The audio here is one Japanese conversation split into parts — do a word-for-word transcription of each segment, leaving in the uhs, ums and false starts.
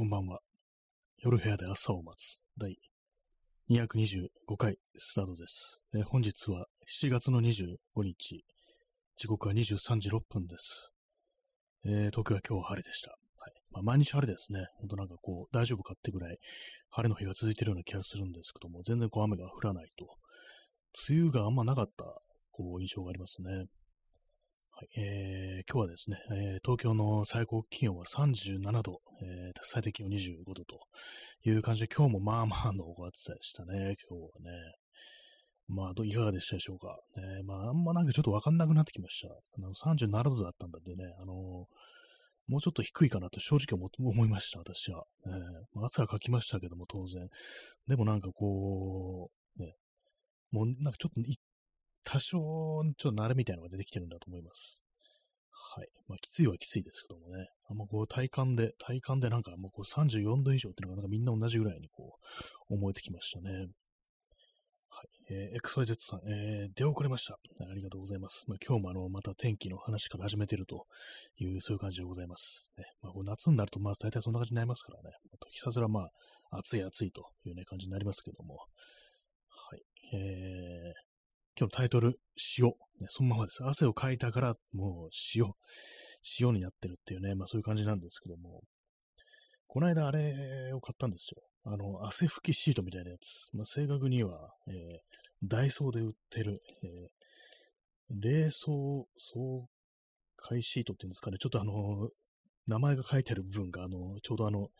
こんばんは。夜部屋で朝を待つだいにひゃくにじゅうごかいスタートです。えー、本日はしちがつのにじゅうごにち、時刻はにじゅうさんじろっぷんです。えー、東京は今日は晴れでした。はいまあ、毎日晴れですね。本当なんかこう大丈夫かってぐらい晴れの日が続いているような気がするんですけども、全然こう雨が降らないと、梅雨があんまなかったこう印象がありますね。えー、今日はですね、えー、東京の最高気温はさんじゅうななど、えー、最低気温にじゅうごどという感じで、今日もまあまあの暑さでしたね、今日はね。まあ、どいかがでしたでしょうか。えー、まあ、あんまなんかちょっとわかんなくなってきました。あのさんじゅうななどだったんだってね、あのー、もうちょっと低いかなと正直思いました、私は。えー、汗はかきましたけども、当然。でもなんかこう、ね、もうなんかちょっと、多少、ちょっと慣れみたいなのが出てきてるんだと思います。はい。まあ、きついはきついですけどもね。あんまこう、体感で、体感でなんか、もうこうさんじゅうよんど以上っていうのが、なんかみんな同じぐらいにこう、思えてきましたね。はい。えー、エックスワイゼット さん、えー、出遅れました。ありがとうございます。まあ、今日もあの、また天気の話から始めてるという、そういう感じでございます。ね。まあ、こう夏になると、まあ、大体そんな感じになりますからね。ひたすらまあ、暑い暑いというね、感じになりますけども。はい。えー、今日のタイトル、塩。そのままです。汗をかいたから、もう塩、塩になってるっていうね、まあそういう感じなんですけども。この間あれを買ったんですよ。あの、汗拭きシートみたいなやつ。まあ、正確には、えー、ダイソーで売ってる、えー、冷爽爽快シートっていうんですかね。ちょっとあの、名前が書いてある部分が、あの、ちょうどあの、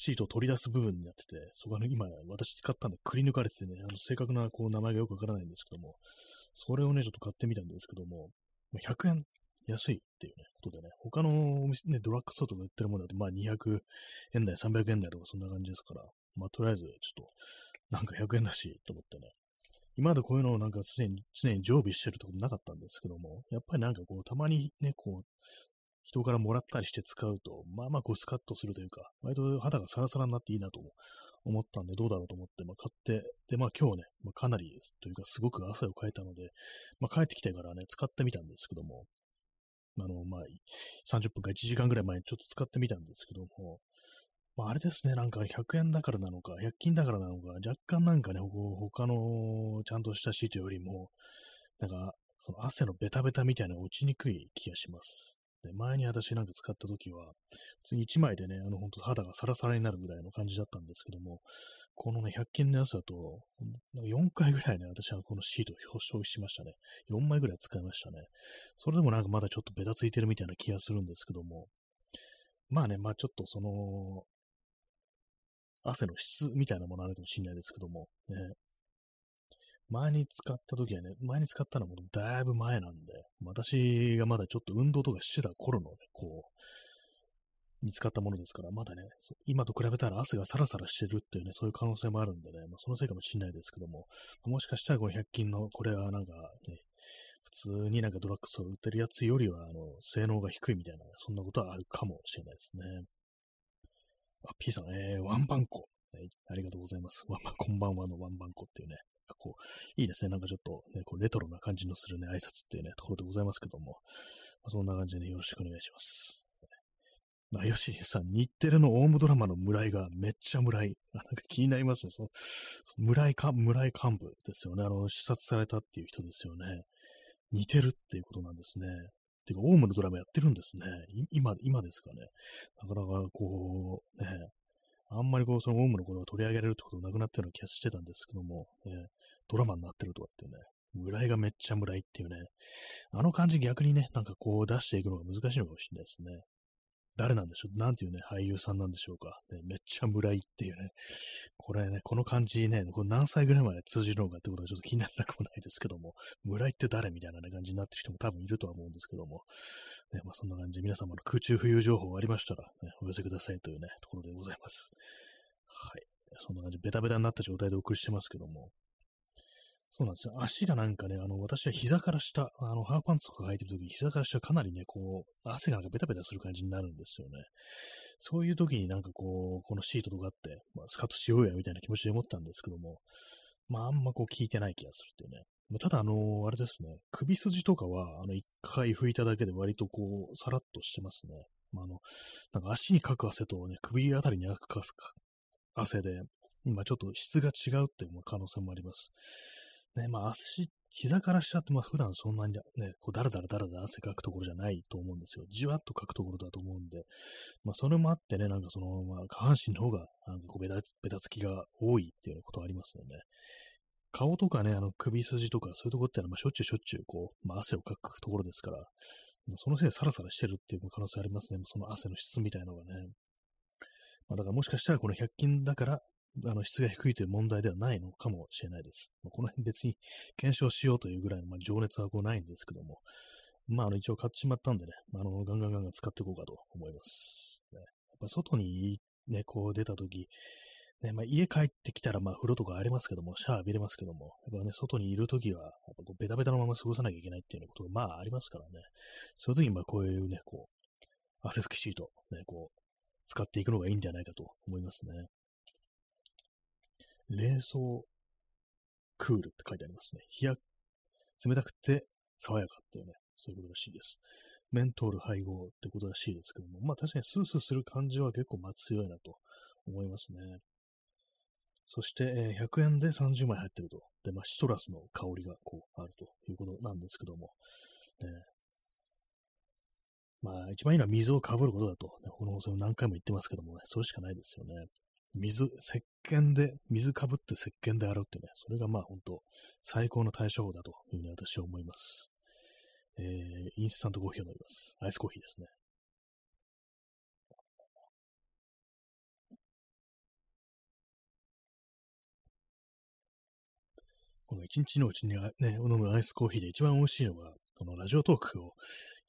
シートを取り出す部分になってて、そこは、ね、今私使ったんでくり抜かれててね、あの正確なこう名前がよくわからないんですけども、それをね、ちょっと買ってみたんですけども、ひゃくえん安いっていうね、ことでね、他のお店ね、ドラッグストアとか売ってるものだと、まあにひゃくえんだい、さんびゃくえんだいとかそんな感じですから、まあとりあえずちょっと、なんかひゃくえんだしと思ってね、今までこういうのをなんか常に、常に常備してるとこなかったんですけども、やっぱりなんかこう、たまにね、こう、人からもらったりして使うと、まあまあこうスカッとするというか、割と肌がサラサラになっていいなと思ったんで、どうだろうと思って、まあ、買って、で、まあ今日ね、まあ、かなりというかすごく汗をかいたので、まあ帰ってきてからね、使ってみたんですけども、あの、まあさんじゅっぷんかいちじかんぐらい前にちょっと使ってみたんですけども、まああれですね、なんかひゃくえんだからなのか、ひゃく均だからなのか、若干なんかね、他のちゃんとしたシートよりも、なんかその汗のベタベタみたいなのが落ちにくい気がします。で前に私なんか使った時は、普通にいちまいでね、あの、ほんと肌がサラサラになるぐらいの感じだったんですけども、このね、ひゃく均のやつだと、よんかいぐらいね、私はこのシートを消費しましたね。よんまいぐらい使いましたね。それでもなんかまだちょっとベタついてるみたいな気がするんですけども、まあね、まあちょっとその、汗の質みたいなものあるかもしれないですけども、ね、前に使った時はね、前に使ったのはもうだいぶ前なんで、私がまだちょっと運動とかしてた頃のね、こう、見つかったものですから、まだね、今と比べたら汗がサラサラしてるっていうね、そういう可能性もあるんでね、まあ、そのせいかもしれないですけども、もしかしたらこのひゃく均の、これはなんか、ね、普通になんかドラッグストア売ってるやつよりは、あの、性能が低いみたいな、ね、そんなことはあるかもしれないですね。あ、P さん、えー、ワンバンコ。はい、ありがとうございます。ワンバン、こんばんはのワンバンコっていうね、こう、いいですね。なんかちょっと、ね、こうレトロな感じのするね、挨拶っていうね、ところでございますけども、まあ、そんな感じでね、よろしくお願いします。あ、よしさん、日テレのオウムドラマの村井がめっちゃ村井。なんか気になりますね。その村井か、村井幹部ですよね。あの、視察されたっていう人ですよね。似てるっていうことなんですね。てか、オウムのドラマやってるんですね。今、今ですかね。なかなかこう、ね、あんまりこう、そのオウムのことが取り上げられるってことなくなったような気がしてたんですけども、えー、ドラマになってるとかっていうね、村井がめっちゃ村井っていうね、あの感じ逆にね、なんかこう出していくのが難しいのかもしれないですね。誰なんでしょう、なんていうね、俳優さんなんでしょうか。ね、めっちゃ村井っていうね、これね、この感じね、これ何歳ぐらいまで通じるのかってことはちょっと気にならなくもないですけども、村井って誰みたいな、ね、感じになってる人も多分いるとは思うんですけども、ね、まあ、そんな感じで皆様の空中浮遊情報ありましたら、ね、お寄せくださいというね、ところでございます。はい。そんな感じでベタベタになった状態でお送りしてますけども、そうなんですよ。足がなんかね、あの、私は膝から下、あの、ハーフパンツとか履いてるときに膝から下かなりね、こう、汗がなんかベタベタする感じになるんですよね。そういうときになんかこう、このシートとかって、まあ、スカッとしようやみたいな気持ちで思ったんですけども、まあ、あんまこう効いてない気がするっていうね。ただ、あのー、あれですね、首筋とかは、あの、一回拭いただけで割とこう、さらっとしてますね。まあ、あの、なんか足にかく汗とね、首あたりにかく汗で、今ちょっと質が違うっていう可能性もあります。ね、まあ足、膝から下って、まあ普段そんなにね、こうダラダラダラダラ汗かくところじゃないと思うんですよ。じわっとかくところだと思うんで、まあそれもあってね、なんかその、まあ下半身の方が、なんかこうベタ、ベタつきが多いっていうことありますよね。顔とかね、あの首筋とかそういうところってのは、まあしょっちゅうしょっちゅうこう、まあ汗をかくところですから、そのせいでサラサラしてるっていう可能性ありますね。その汗の質みたいなのがね。まあ、だからもしかしたらこのひゃく均だから、あの質が低いという問題ではないのかもしれないです。まあ、この辺別に検証しようというぐらいの、まあ、情熱はこうないんですけども、まあ、あの一応買ってしまったんでね、まあ、あのガンガンガンガン使っていこうかと思います。ね、やっぱ外に、ね、こう出たとき、ねまあ、家帰ってきたらまあ風呂とかありますけども、シャワー浴びれますけども、やっぱね、外にいるときはやっぱこうベタベタのまま過ごさなきゃいけないっていうことがまあありますからね、そういうときにまあこういうね、こう、汗拭きシート、ね、こう、使っていくのがいいんじゃないかと思いますね。冷蔵クールって書いてありますね。冷や、冷たくて爽やかっていうね、そういうことらしいです。メントール配合ってことらしいですけども、まあ確かにスースーする感じは結構まあ強いなと思いますね。そして、ひゃくえんでさんじゅうまい入ってると。で、まあ、シトラスの香りがこうあるということなんですけども。えー、まあ、一番いいのは水をかぶることだと、ね、この放送何回も言ってますけどもね、それしかないですよね。水、石鹸で、水かぶって石鹸で洗うってね、それがまあ、本当最高の対処法だというふうに私は思います。えー、インスタントコーヒーを飲みます。アイスコーヒーですね。この一日のうちに、ね、飲むアイスコーヒーで一番美味しいのが、このラジオトークを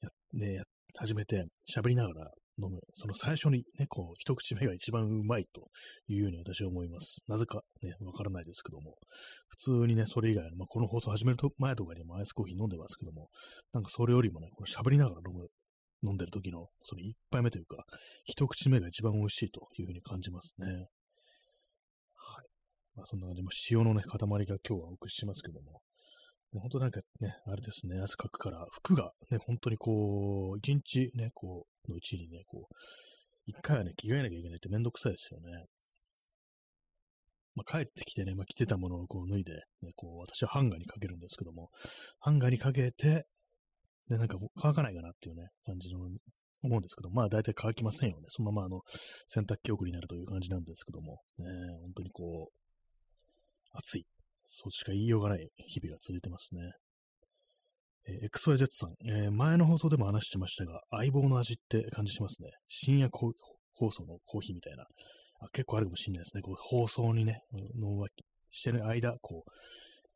や、ね、始めて喋りながら飲む、その最初にね、こう、一口目が一番うまいというように私は思います。なぜかね、わからないですけども、普通にね、それ以外の、まあ、この放送始める前とかにもアイスコーヒー飲んでますけども、なんかそれよりもね、この喋りながら飲む、飲んでる時の、その一杯目というか、一口目が一番美味しいというふうに感じますね。まあ、そんな感じで、塩のね、塊が今日はお送りしますけども、本当なんかね、あれですね、汗かくから、服がね、本当にこう、一日ね、こう、のうちにね、こう、一回はね、着替えなきゃいけないってめんどくさいですよね。まあ、帰ってきてね、まあ、着てたものをこう脱いで、ね、こう、私はハンガーにかけるんですけども、ハンガーにかけて、で、なんか乾かないかなっていうね、感じの、思うんですけど、まあ大体乾きませんよね。そのままあの、洗濯機送りになるという感じなんですけども、ね、本当にこう、暑い。そうしか言いようがない日々が続いてますね。えー、エックスワイゼット さん、えー、前の放送でも話してましたが、相棒の味って感じしますね。深夜放送のコーヒーみたいな。あ、結構あるかもしれないですね。こう放送にね、のしてる間、こう、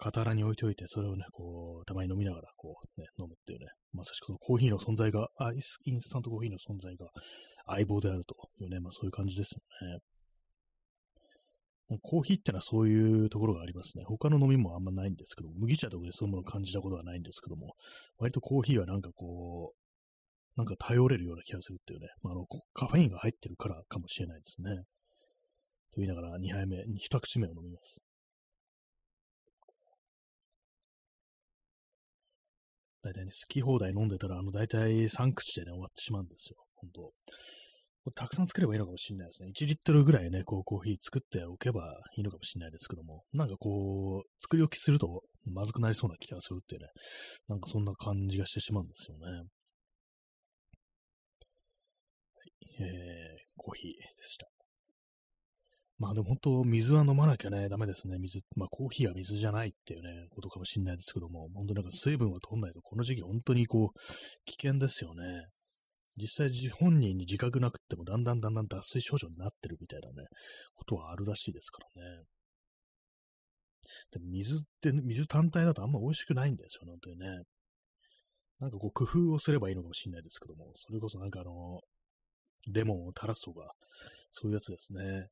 傍らに置いておいて、それをね、こう、たまに飲みながら、こう、ね、飲むっていうね。まさしくそのコーヒーの存在が、あ、インスタントコーヒーの存在が相棒であるというね、まあそういう感じですよね。コーヒーってのはそういうところがありますね。他の飲みもあんまないんですけど、麦茶とかでそういうものを感じたことはないんですけども、割とコーヒーはなんかこう、なんか頼れるような気がするっていうね、まあ、あのカフェインが入ってるからかもしれないですね。と言いながらに杯目、に口目を飲みます。大体ね、好き放題飲んでたら、あの大体さん口でね、終わってしまうんですよ。本当。たくさん作ればいいのかもしれないですね。いちリットルぐらいね、こうコーヒー作っておけばいいのかもしれないですけども、なんかこう、作り置きするとまずくなりそうな気がするっていうね、なんかそんな感じがしてしまうんですよね。はい、えー、コーヒーでした。まあでも本当、水は飲まなきゃね、ダメですね。水、まあコーヒーは水じゃないっていうね、ことかもしれないですけども、本当なんか水分は取んないと、この時期本当にこう、危険ですよね。実際、本人に自覚なくても、だんだんだんだん脱水症状になってるみたいなね、ことはあるらしいですからね。で水って、水単体だとあんま美味しくないんですよ、本当にね。なんかこう、工夫をすればいいのかもしれないですけども、それこそなんかあの、レモンを垂らすとか、そういうやつですね。なん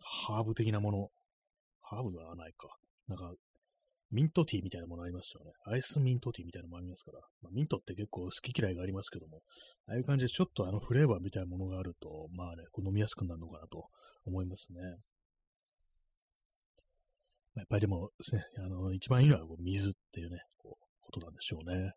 かハーブ的なもの。ハーブはないか。なんか、ミントティーみたいなものありますよね。アイスミントティーみたいなのもありますから。まあ、ミントって結構好き嫌いがありますけども、ああいう感じでちょっとあのフレーバーみたいなものがあると、まあね、こう飲みやすくなるのかなと思いますね。まあ、やっぱりでもですね、あの、一番いいのはこう水っていうね、こうことなんでしょうね。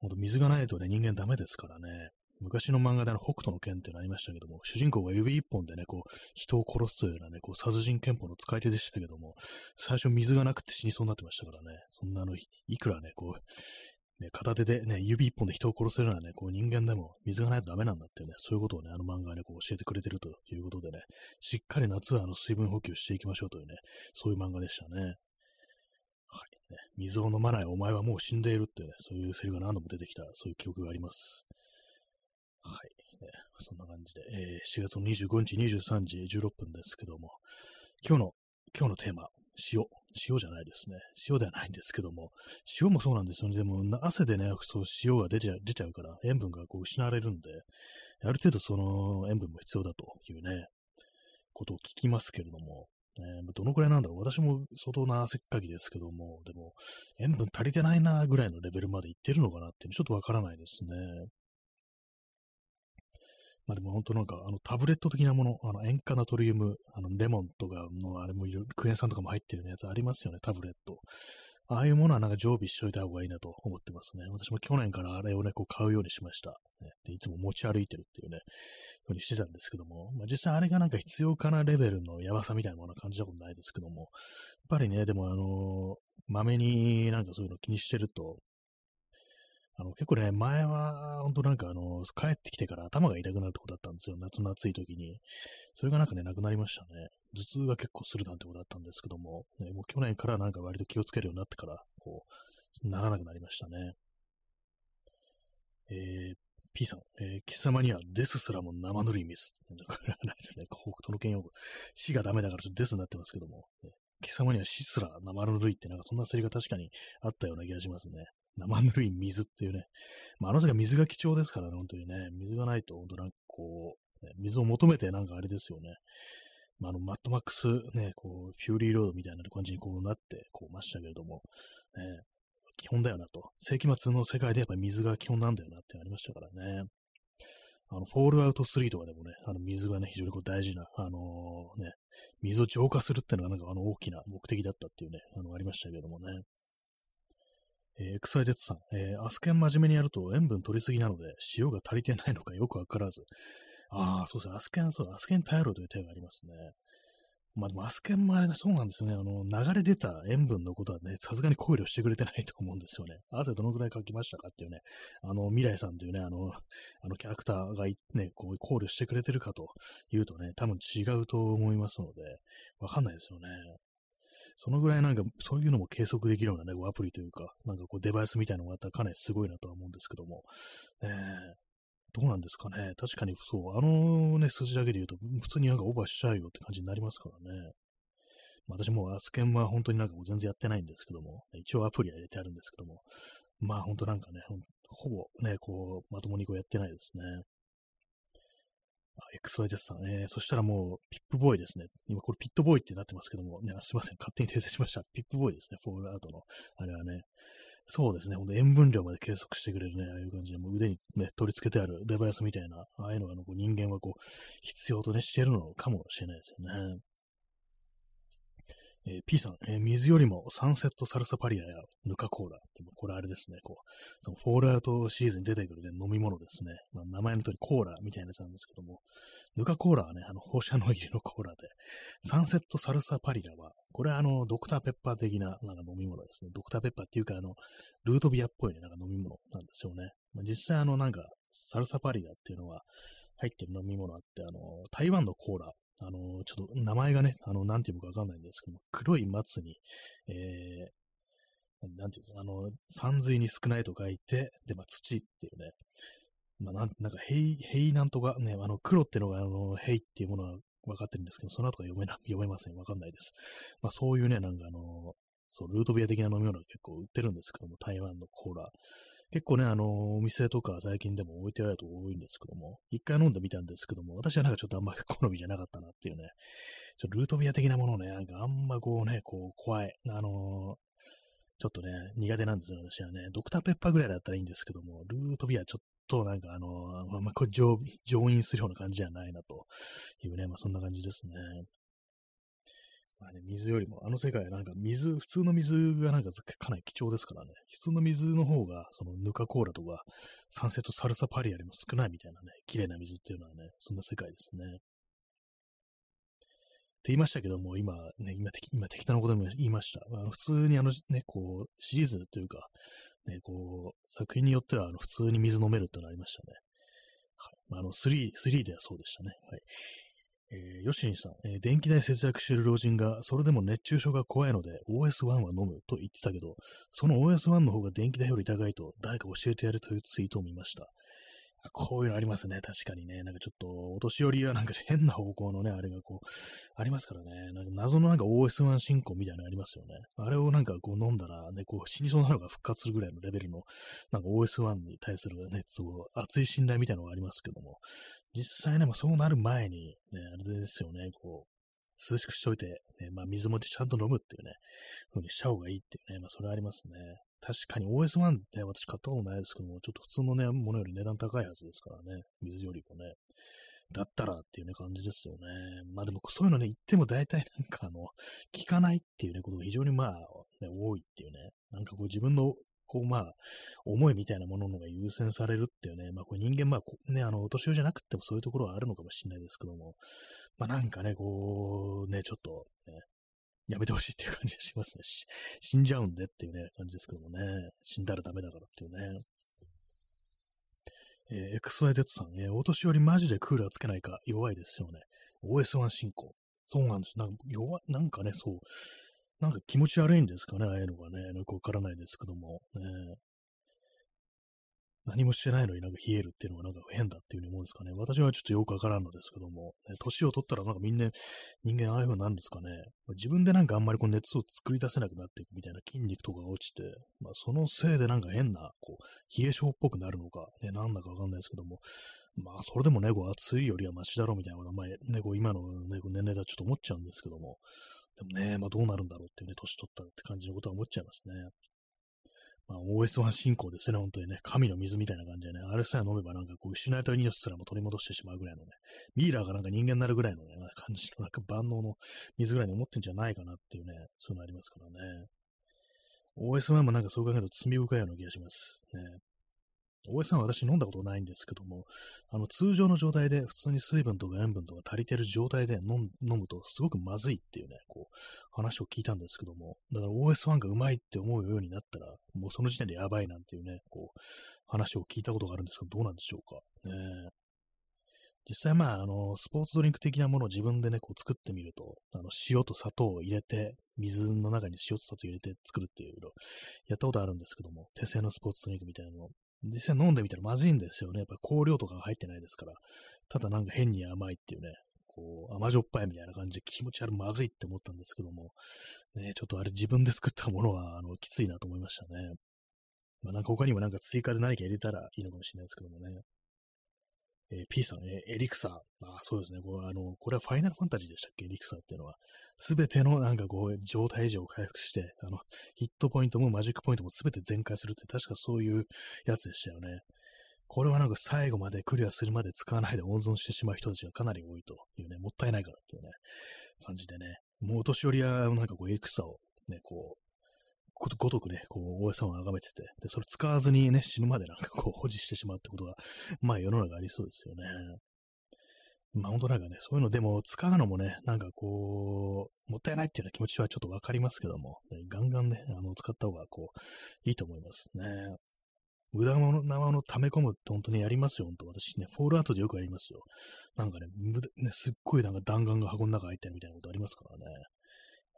ほんと水がないとね、人間ダメですからね。昔の漫画であの北斗の拳ってのありましたけども、主人公が指一本でね、こう、人を殺すというようなね、こう、殺人拳法の使い手でしたけども、最初水がなくて死にそうになってましたからね、そんなあの、いくらね、こう、ね、片手でね、指一本で人を殺せるようなね、こう、人間でも水がないとダメなんだっていうね、そういうことをね、あの漫画はね、こう、教えてくれてるということでね、しっかり夏はあの、水分補給していきましょうというね、そういう漫画でしたね。はい、ね。水を飲まないお前はもう死んでいるっていうね、そういうセリフが何度も出てきた、そういう記憶があります。はい、ね。そんな感じで、えー、しがつのにじゅうごにちにじゅうさんじじゅうろっぷんですけども、今日の、今日のテーマ、塩。塩じゃないですね。塩ではないんですけども、塩もそうなんですよね。でも、汗でね、そう塩が出ちゃう、出ちゃうから、塩分がこう失われるんで、ある程度その塩分も必要だというね、ことを聞きますけれども、えー、どのくらいなんだろう。私も相当な汗っかきですけども、でも、塩分足りてないなぐらいのレベルまでいってるのかなっていうのちょっとわからないですね。まあでも本当なんか、あの、タブレット的なもの、あの、塩化ナトリウム、あの、レモンとかの、あれもいろいろ、クエン酸とかも入ってるようなやつありますよね、タブレット。ああいうものはなんか常備しといた方がいいなと思ってますね。私も去年からあれをね、こう買うようにしました。ね、でいつも持ち歩いてるっていうね、ようにしてたんですけども、まあ実際あれがなんか必要かなレベルのやばさみたいなものは感じたことないですけども、やっぱりね、でもあの、まめになんかそういうの気にしてると、あの結構ね、前は、本当なんか、あの、帰ってきてから頭が痛くなるってことだったんですよ。夏の暑い時に。それがなんかね、なくなりましたね。頭痛が結構するなんてことだったんですけども、ね、もう去年からなんか割と気をつけるようになってから、こう、ならなくなりましたね。えー、P さん、えー、貴様にはデスすらも生ぬるい水。これはないですね。北斗の拳用語。死がダメだからちょっとデスになってますけども。ね、貴様には死すら生ぬるいってなんかそんなセリが確かにあったような気がしますね。生ぬるい水っていうね。まあ、あの時は水が貴重ですからね、本当にね。水がないと、本当なんかこう、ね、水を求めてなんかあれですよね。まあ、あの、マッドマックスね、こう、フューリーロードみたいな感じにこうなってこうましたけれども、ね、基本だよなと。世紀末の世界でやっぱり水が基本なんだよなってありましたからね。あの、フォールアウトスリーとかでもね、あの、水がね、非常にこう大事な、あのー、ね、水を浄化するっていうのがなんかあの大きな目的だったっていうね、あの、ありましたけれどもね。えー、エックスワイゼット さん、えー、アスケン真面目にやると塩分取りすぎなので塩が足りてないのかよくわからず。ああ、そうですね。アスケン、そう、アスケン耐えろという手がありますね。まあでもアスケンもあれだ、そうなんですよね。あの、流れ出た塩分のことはね、さすがに考慮してくれてないと思うんですよね。汗どのくらいかきましたかっていうね、あの、未来さんというね、あの、あのキャラクターがね、こう考慮してくれてるかというとね、多分違うと思いますので、わかんないですよね。そのぐらいなんか、そういうのも計測できるようなね、こうアプリというか、なんかこうデバイスみたいなのがあったらかなりすごいなとは思うんですけども、ね、どうなんですかね。確かにそう、あのね、数字だけで言うと、普通になんかオーバーしちゃうよって感じになりますからね。まあ、私もアスケンは本当になんかもう全然やってないんですけども、一応アプリは入れてあるんですけども、まあ本当なんかね、ほぼね、こう、まともにこうやってないですね。エックスワイゼット さん、えー、そしたらもう、ピップボーイですね。今これピットボーイってなってますけども、ね、すいません、勝手に訂正しました。ピップボーイですね、フォールアウトの。あれはね、そうですね、ほんと塩分量まで計測してくれるね、ああいう感じで、もう腕に、ね、取り付けてあるデバイスみたいな、ああいうのがこう人間はこう、必要とね、してるのかもしれないですよね。えー、P さん、えー、水よりもサンセットサルサパリアやヌカコーラ。これあれですね、こう、そのフォールアウトシリーズに出てくる、ね、飲み物ですね。まあ、名前の通りコーラみたいなやつなんですけども、ヌカコーラはね、あの放射能入りのコーラで、サンセットサルサパリアは、これはあの、ドクターペッパー的な、なんか飲み物ですね。ドクターペッパーっていうか、あの、ルートビアっぽい、ね、なんか飲み物なんですよね。まあ、実際あの、なんか、サルサパリアっていうのは入ってる飲み物あって、あの、台湾のコーラ。あの、ちょっと名前がね、あの、なんていうのかわかんないんですけども、黒い松に、えー、なんていうんですか、あの、山水に少ないと書いて、で、まあ、土っていうね、まあ、なん、なんか、へい、へいなんとか、ね、あの、黒ってのが、あの、へいっていうものはわかってるんですけど、その後が読めな、読めません。わかんないです。まあ、そういうね、なんかあの、そう、ルートビア的な飲み物が結構売ってるんですけども、台湾のコーラ。結構ね、あのー、お店とか最近でも置いてあると多いんですけども、一回飲んでみたんですけども、私はなんかちょっとあんまり好みじゃなかったなっていうね、ちょっとルートビア的なものをね、なんかあんまこうね、こう怖い、あのー、ちょっとね、苦手なんですよ、私はね。ドクターペッパーぐらいだったらいいんですけども、ルートビアちょっとなんかあのー、あんまこう上、上飲するような感じじゃないなというね、まあそんな感じですね。まあね、水よりも、あの世界はなんか水、普通の水がなんかかなり貴重ですからね、普通の水の方が、そのぬかコーラとか、サンセットサルサパリよりも少ないみたいなね、綺麗な水っていうのはね、そんな世界ですね。って言いましたけども、今ね、今適、今適当なことも言いました。あの普通にあのね、こう、シリーズというか、ね、こう、作品によってはあの普通に水飲めるってのありましたね。はい。あの、スリー、スリーではそうでしたね。はい。えー、ヨシニさん、えー、電気代節約している老人が、それでも熱中症が怖いので オーエスワン は飲むと言ってたけど、その オーエスワン の方が電気代より高いと誰か教えてやるというツイートを見ました。あ、こういうのありますね。確かにね。なんかちょっと、お年寄りはなんか変な方向のね、あれがこう、ありますからね。なんか謎のなんか オーエスワン 進行みたいなのありますよね。あれをなんかこう飲んだら、ね、こう死にそうなのが復活するぐらいのレベルの、なんか オーエスワン に対するね、そう、熱い信頼みたいなのがありますけども、実際ね、まあ、そうなる前に、ね、あれですよね、こう、涼しくしておいて、ね、まあ水もちゃんと飲むっていうね、風にした方がいいっていうね、まあそれありますね。確かに オーエスワン って私買ったことないですけども、ちょっと普通のね、ものより値段高いはずですからね、水よりもね。だったらっていうね、感じですよね。まあでもそういうのね、言っても大体なんかあの、聞かないっていうね、ことが非常にまあ、ね、多いっていうね、なんかこう自分のこうまあ、思いみたいなもののが優先されるっていうね、まあこれ人間まあね、あの、お年寄りじゃなくてもそういうところはあるのかもしれないですけども、まあなんかね、こう、ね、ちょっとね、やめてほしいっていう感じがしますね。死んじゃうんでっていうね、感じですけどもね、死んだらダメだからっていうね。えー、エックスワイゼット さん、えー、お年寄りマジでクーラーつけないか弱いですよね。オーエスワン 進行。そうなんです。なんか弱い、なんかね、そう。なんか気持ち悪いんですかね、ああいうのがね。よくわからないですけども、ね。何もしてないのになんか冷えるっていうのがなんか変だっていう風に思うんですかね。私はちょっとよくわからんのですけども、ね、年を取ったらなんかみんな人間ああいう風になるんですかね。自分でなんかあんまりこう熱を作り出せなくなっていくみたいな筋肉とかが落ちて、まあ、そのせいでなんか変なこう冷え性っぽくなるのか、ね、なんだかわかんないですけども、まあそれでもね、こう暑いよりはマシだろうみたいなことは、まあね、こう今の、ね、こう年齢だとちょっと思っちゃうんですけども、でもね、まあどうなるんだろうっていうね、年取ったって感じのことは思っちゃいますね。まあ、オーエスワン 進行ですね、本当にね、神の水みたいな感じでね、あれさえ飲めばなんかこう、失われた命すらも取り戻してしまうぐらいのね、ミイラーがなんか人間になるぐらいのね、感じのなんか万能の水ぐらいに思ってんじゃないかなっていうね、そういうのありますからね。オーエスワン もなんかそう考えると罪深いような気がしますね。オーエスワン は私飲んだことないんですけども、あの通常の状態で普通に水分とか塩分とか足りてる状態で 飲, 飲むとすごくまずいっていうね、こう話を聞いたんですけども、だから オーエスワン がうまいって思うようになったら、もうその時点でやばいなんていうね、こう話を聞いたことがあるんですけど、どうなんでしょうか。ね、実際まあ、あの、スポーツドリンク的なものを自分でね、こう作ってみると、あの、塩と砂糖を入れて、水の中に塩と砂糖を入れて作るっていうのをやったことあるんですけども、手製のスポーツドリンクみたいなのを。実際飲んでみたらまずいんですよね。やっぱ香料とかが入ってないですから。ただなんか変に甘いっていうね、こう甘じょっぱいみたいな感じで気持ち悪いまずいって思ったんですけども、ね、ちょっとあれ自分で作ったものはあのきついなと思いましたね。まあ、なんか他にもなんか追加で何か入れたらいいのかもしれないですけどもね。えー、P さん、えー、エリクサー。あ、そうですね。これ、あの、これはファイナルファンタジーでしたっけ？エリクサーっていうのは。すべてのなんかこう、状態異常を回復して、あの、ヒットポイントもマジックポイントもすべて全開するって、確かそういうやつでしたよね。これはなんか最後までクリアするまで使わないで温存してしまう人たちがかなり多いというね、もったいないからっていうね、感じでね。もうお年寄りはなんかこう、エリクサーをね、こう、ごとくね、こう、オーエスワン を眺めてて、で、それ使わずにね、死ぬまでなんかこう、保持してしまうってことが、まあ世の中ありそうですよね。まあ本当なんかね、そういうのでも使うのもね、なんかこう、もったいないっていうような気持ちはちょっとわかりますけども、ね、ガンガンね、あの、使った方がこう、いいと思いますね。無駄なものを溜め込むって本当にやりますよ、本当。私ね、フォールアウトでよくやりますよ。なんかね、ねすっごいなんか弾丸が箱の中入ってるみたいなことありますからね。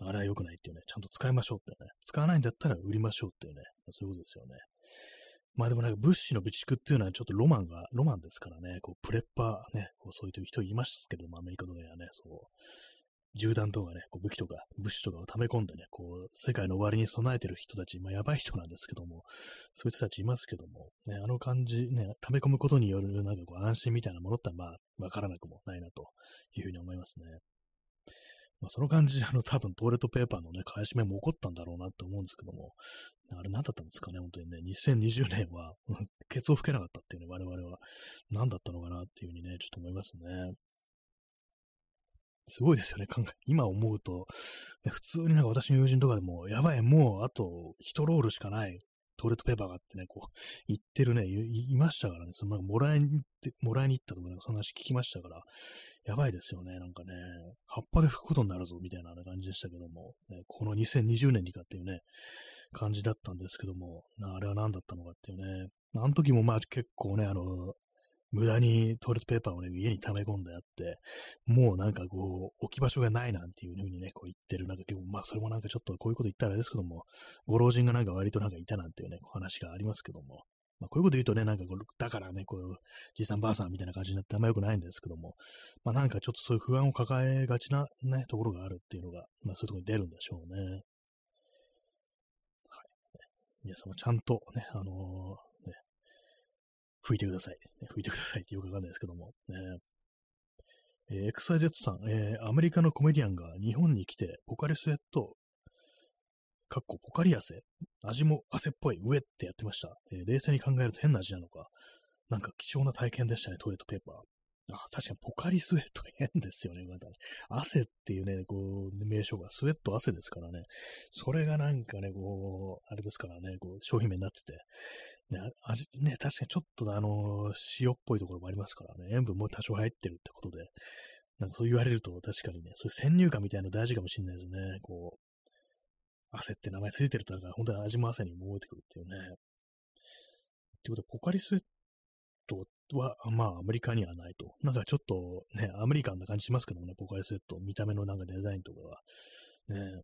あれは良くないっていうね、ちゃんと使いましょうってね、使わないんだったら売りましょうっていうね、そういうことですよね。まあでもなんか物資の備蓄っていうのはちょっとロマンが、ロマンですからね、こうプレッパーね、こうそういう人いますけども、アメリカとかにはね、そう、銃弾とかね、こう武器とか物資とかを溜め込んでね、こう世界の終わりに備えてる人たち、まあやばい人なんですけども、そういう人たちいますけども、ね、あの感じ、ね、溜め込むことによるなんかこう安心みたいなものってまあわからなくもないなというふうに思いますね。まあ、その感じで、あの、多分トイレットペーパーのね、買い占めも起こったんだろうなって思うんですけども、あれ何だったんですかね、本当にね、にせんにじゅうねんは、ケツを吹けなかったっていうね、我々は、何だったのかなっていうふうにね、ちょっと思いますね。すごいですよね、考え。今思うと、ね、普通になんか私の友人とかでも、やばい、もうあといちロールしかないトイレットペーパーがあってね、こう、言ってるね、い, いましたからね、そのなんかもらいに行って、もらいに行ったとか、なんかその話聞きましたから、やばいですよね、なんかね、葉っぱで拭くことになるぞ、みたいな感じでしたけども、ね、このにせんにじゅうねんにかっていうね、感じだったんですけども、あれは何だったのかっていうね、あの時もまあ結構ね、あの、無駄にトイレットペーパーをね、家に溜め込んであって、もうなんかこう、置き場所がないなんていう風にね、こう言ってる、なんか結構、まあそれもなんかちょっとこういうこと言ったらあれですけども、ご老人がなんか割となんかいたなんていうね、お話がありますけども、まあこういうこと言うとね、なんかこう、だからね、こう、じいさんばあさんみたいな感じになってあんま良くないんですけども、まあなんかちょっとそういう不安を抱えがちなね、ところがあるっていうのが、まあそういうところに出るんでしょうね。はい。皆様ちゃんとね、あのー、拭いてください。拭いてくださいってよくわかんないですけども。えー、エックスワイゼット さん、えー、アメリカのコメディアンが日本に来て、ポカリスエット、かっこポカリ汗、味も汗っぽい、ウェってやってました、えー。冷静に考えると変な味なのか。なんか貴重な体験でしたね、トイレットペーパー。あ、確かにポカリスエット変ですよね。汗っていうね、こう、名称がスウェット汗ですからね。それがなんかね、こう、あれですからね、こう、商品名になってて。ね、味、ね、確かにちょっとあの、塩っぽいところもありますからね。塩分も多少入ってるってことで。なんかそう言われると確かにね、そういう先入観みたいなの大事かもしれないですね。こう、汗って名前ついてると、なんか本当に味も汗にも覚えてくるっていうね。ってことは、ポカリスエットは、まあ、アメリカにはないと。なんかちょっとね、アメリカンな感じしますけどもね、ポカリスエット、見た目のなんかデザインとかは。ね、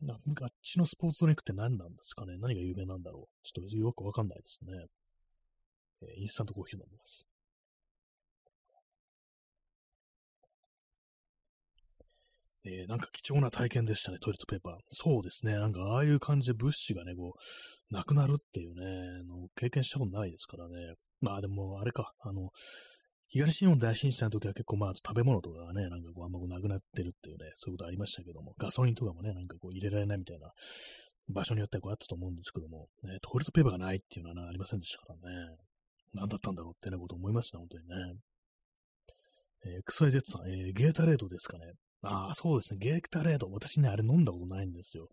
なんかあっちのスポーツドリンクって何なんですかね、何が有名なんだろう、ちょっとよくわかんないですね。えー、インスタントコーヒー飲みます。えー、なんか貴重な体験でしたね、トイレットペーパー。そうですね、なんかああいう感じで物資がね、こう、なくなるっていうね、の経験したことないですからね。まあでも、あれか、あの、東日本大震災の時は結構まあ食べ物とかがね、なんかこうあんまこうなくなってるっていうね、そういうことありましたけども、ガソリンとかもね、なんかこう入れられないみたいな場所によってはこうあったと思うんですけども、ね、トイレットペーパーがないっていうのは、ね、ありませんでしたからね。なんだったんだろうってね、こと思いますね、本当にね。えー、エックスワイゼット さん、えー、ゲータレードですかね。ああ、そうですね。ゲータレード。私ね、あれ飲んだことないんですよ。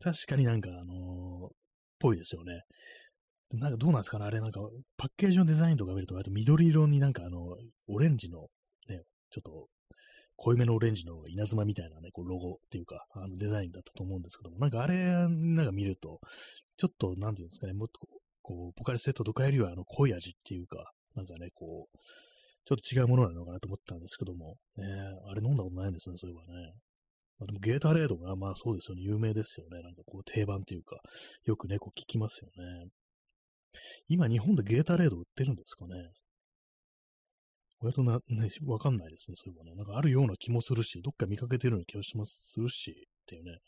確かになんか、あのー、ぽいですよね。なんかどうなんですかね、あれなんか、パッケージのデザインとか見ると、あと緑色になんかあの、オレンジの、ね、ちょっと、濃いめのオレンジの稲妻みたいなね、こうロゴっていうか、あのデザインだったと思うんですけども、なんかあれ、なんか見ると、ちょっと、なんていうんですかね、もっとこう、こうポカリスエットとかよりはあの濃い味っていうか、なんかね、こう、ちょっと違うものなのかなと思ったんですけども、ね、あれ飲んだことないんですね、そういえばね。まあ、でもゲータレードが、まあそうですよね、有名ですよね、なんかこう定番っていうか、よくね、こう聞きますよね。今、日本でゲータレード売ってるんですかね。割とな、ね、わかんないですね、そういうのね。なんかあるような気もするし、どっか見かけてるような気がします、するし、っていうね。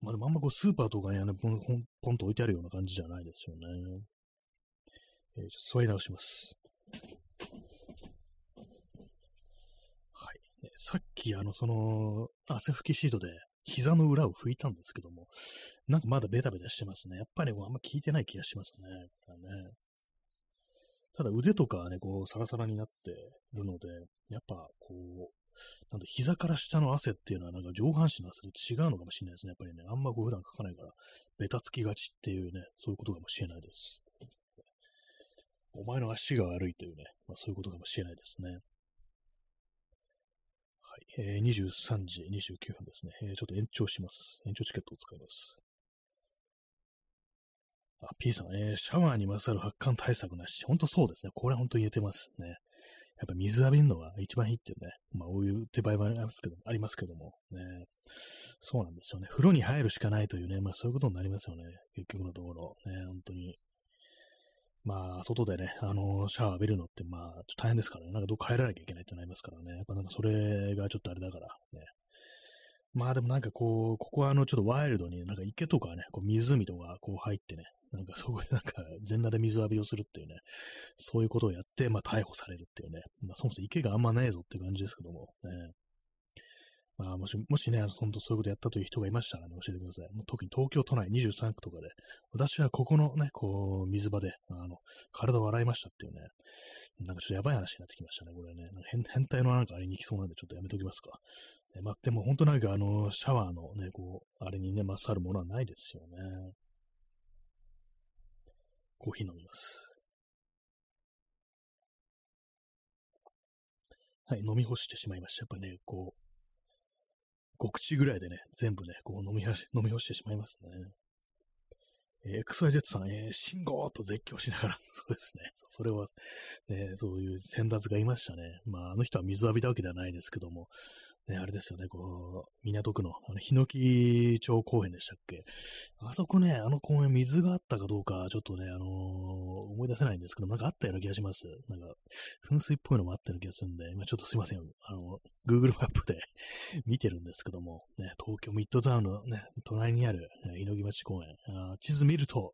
まあでもあんまこうスーパーとかにはね、ポン、ポンと置いてあるような感じじゃないですよね。えー、ちょっと座り直します。はい。ね、さっき、あの、その、汗拭きシートで、膝の裏を拭いたんですけども、なんかまだベタベタしてますね。やっぱり、ね、あんま効いてない気がしますね。だね、ただ腕とかはね、こうサラサラになってるので、やっぱこう、なんと膝から下の汗っていうのはなんか上半身の汗と違うのかもしれないですね。やっぱりね、あんまこう普段かかないから、ベタつきがちっていうね、そういうことかもしれないです。お前の足が悪いというね、まあ、そういうことかもしれないですね。えー、にじゅうさんじにじゅうきゅうふんですね、えー。ちょっと延長します。延長チケットを使います。あ、P さん、えー、シャワーにまつわる発汗対策なし。ほんとそうですね。これはほんと言えてますね。やっぱ水浴びるのが一番いいっていうね。まあ、こういう手前もありますけども、ありますけども、ね。そうなんですよね。風呂に入るしかないというね、まあそういうことになりますよね。結局のところ。ね、本当に。まあ、外でね、あのー、シャワー浴びるのって、まあ、ちょっと大変ですからね。なんかどっか入らなきゃいけないってなりますからね。やっぱなんかそれがちょっとあれだからね。まあでもなんかこう、ここはあの、ちょっとワイルドに、なんか池とかね、こう湖とかこう入ってね、なんかそこでなんか全裸で水浴びをするっていうね、そういうことをやって、まあ逮捕されるっていうね。まあそもそも池があんまないぞって感じですけども、ね。まあ、もし、もしね、本当そういうことやったという人がいましたらね、教えてください。もう特に東京都内にじゅうさんくとかで、私はここのね、こう、水場で、あの、体を洗いましたっていうね、なんかちょっとやばい話になってきましたね、これね。なんか変態のなんかあれに行きそうなんで、ちょっとやめときますか。まあ、でも本当なんかあの、シャワーのね、こう、あれにね、勝るものはないですよね。コーヒー飲みます。はい、飲み干してしまいました。やっぱりね、こう、ご口ぐらいでね、全部ね、こう飲み干し、飲み干してしまいますね。えー、エックスワイゼット さん、えー、信号と絶叫しながら、そうですね。それは、ね、そういう先達がいましたね。まあ、あの人は水浴びたわけではないですけども、ね、あれですよね、こう、港区の、あの、檜町公園でしたっけ。あそこね、あの公園、水があったかどうか、ちょっとね、あのー、思い出せないんですけど、なんかあったような気がします。なんか、噴水っぽいのもあったような気がするんで、今ちょっとすいません、あの、Google マップで見てるんですけども、ね、東京ミッドタウンのね、隣にある、ね、檜町公園、あ、地図見ると、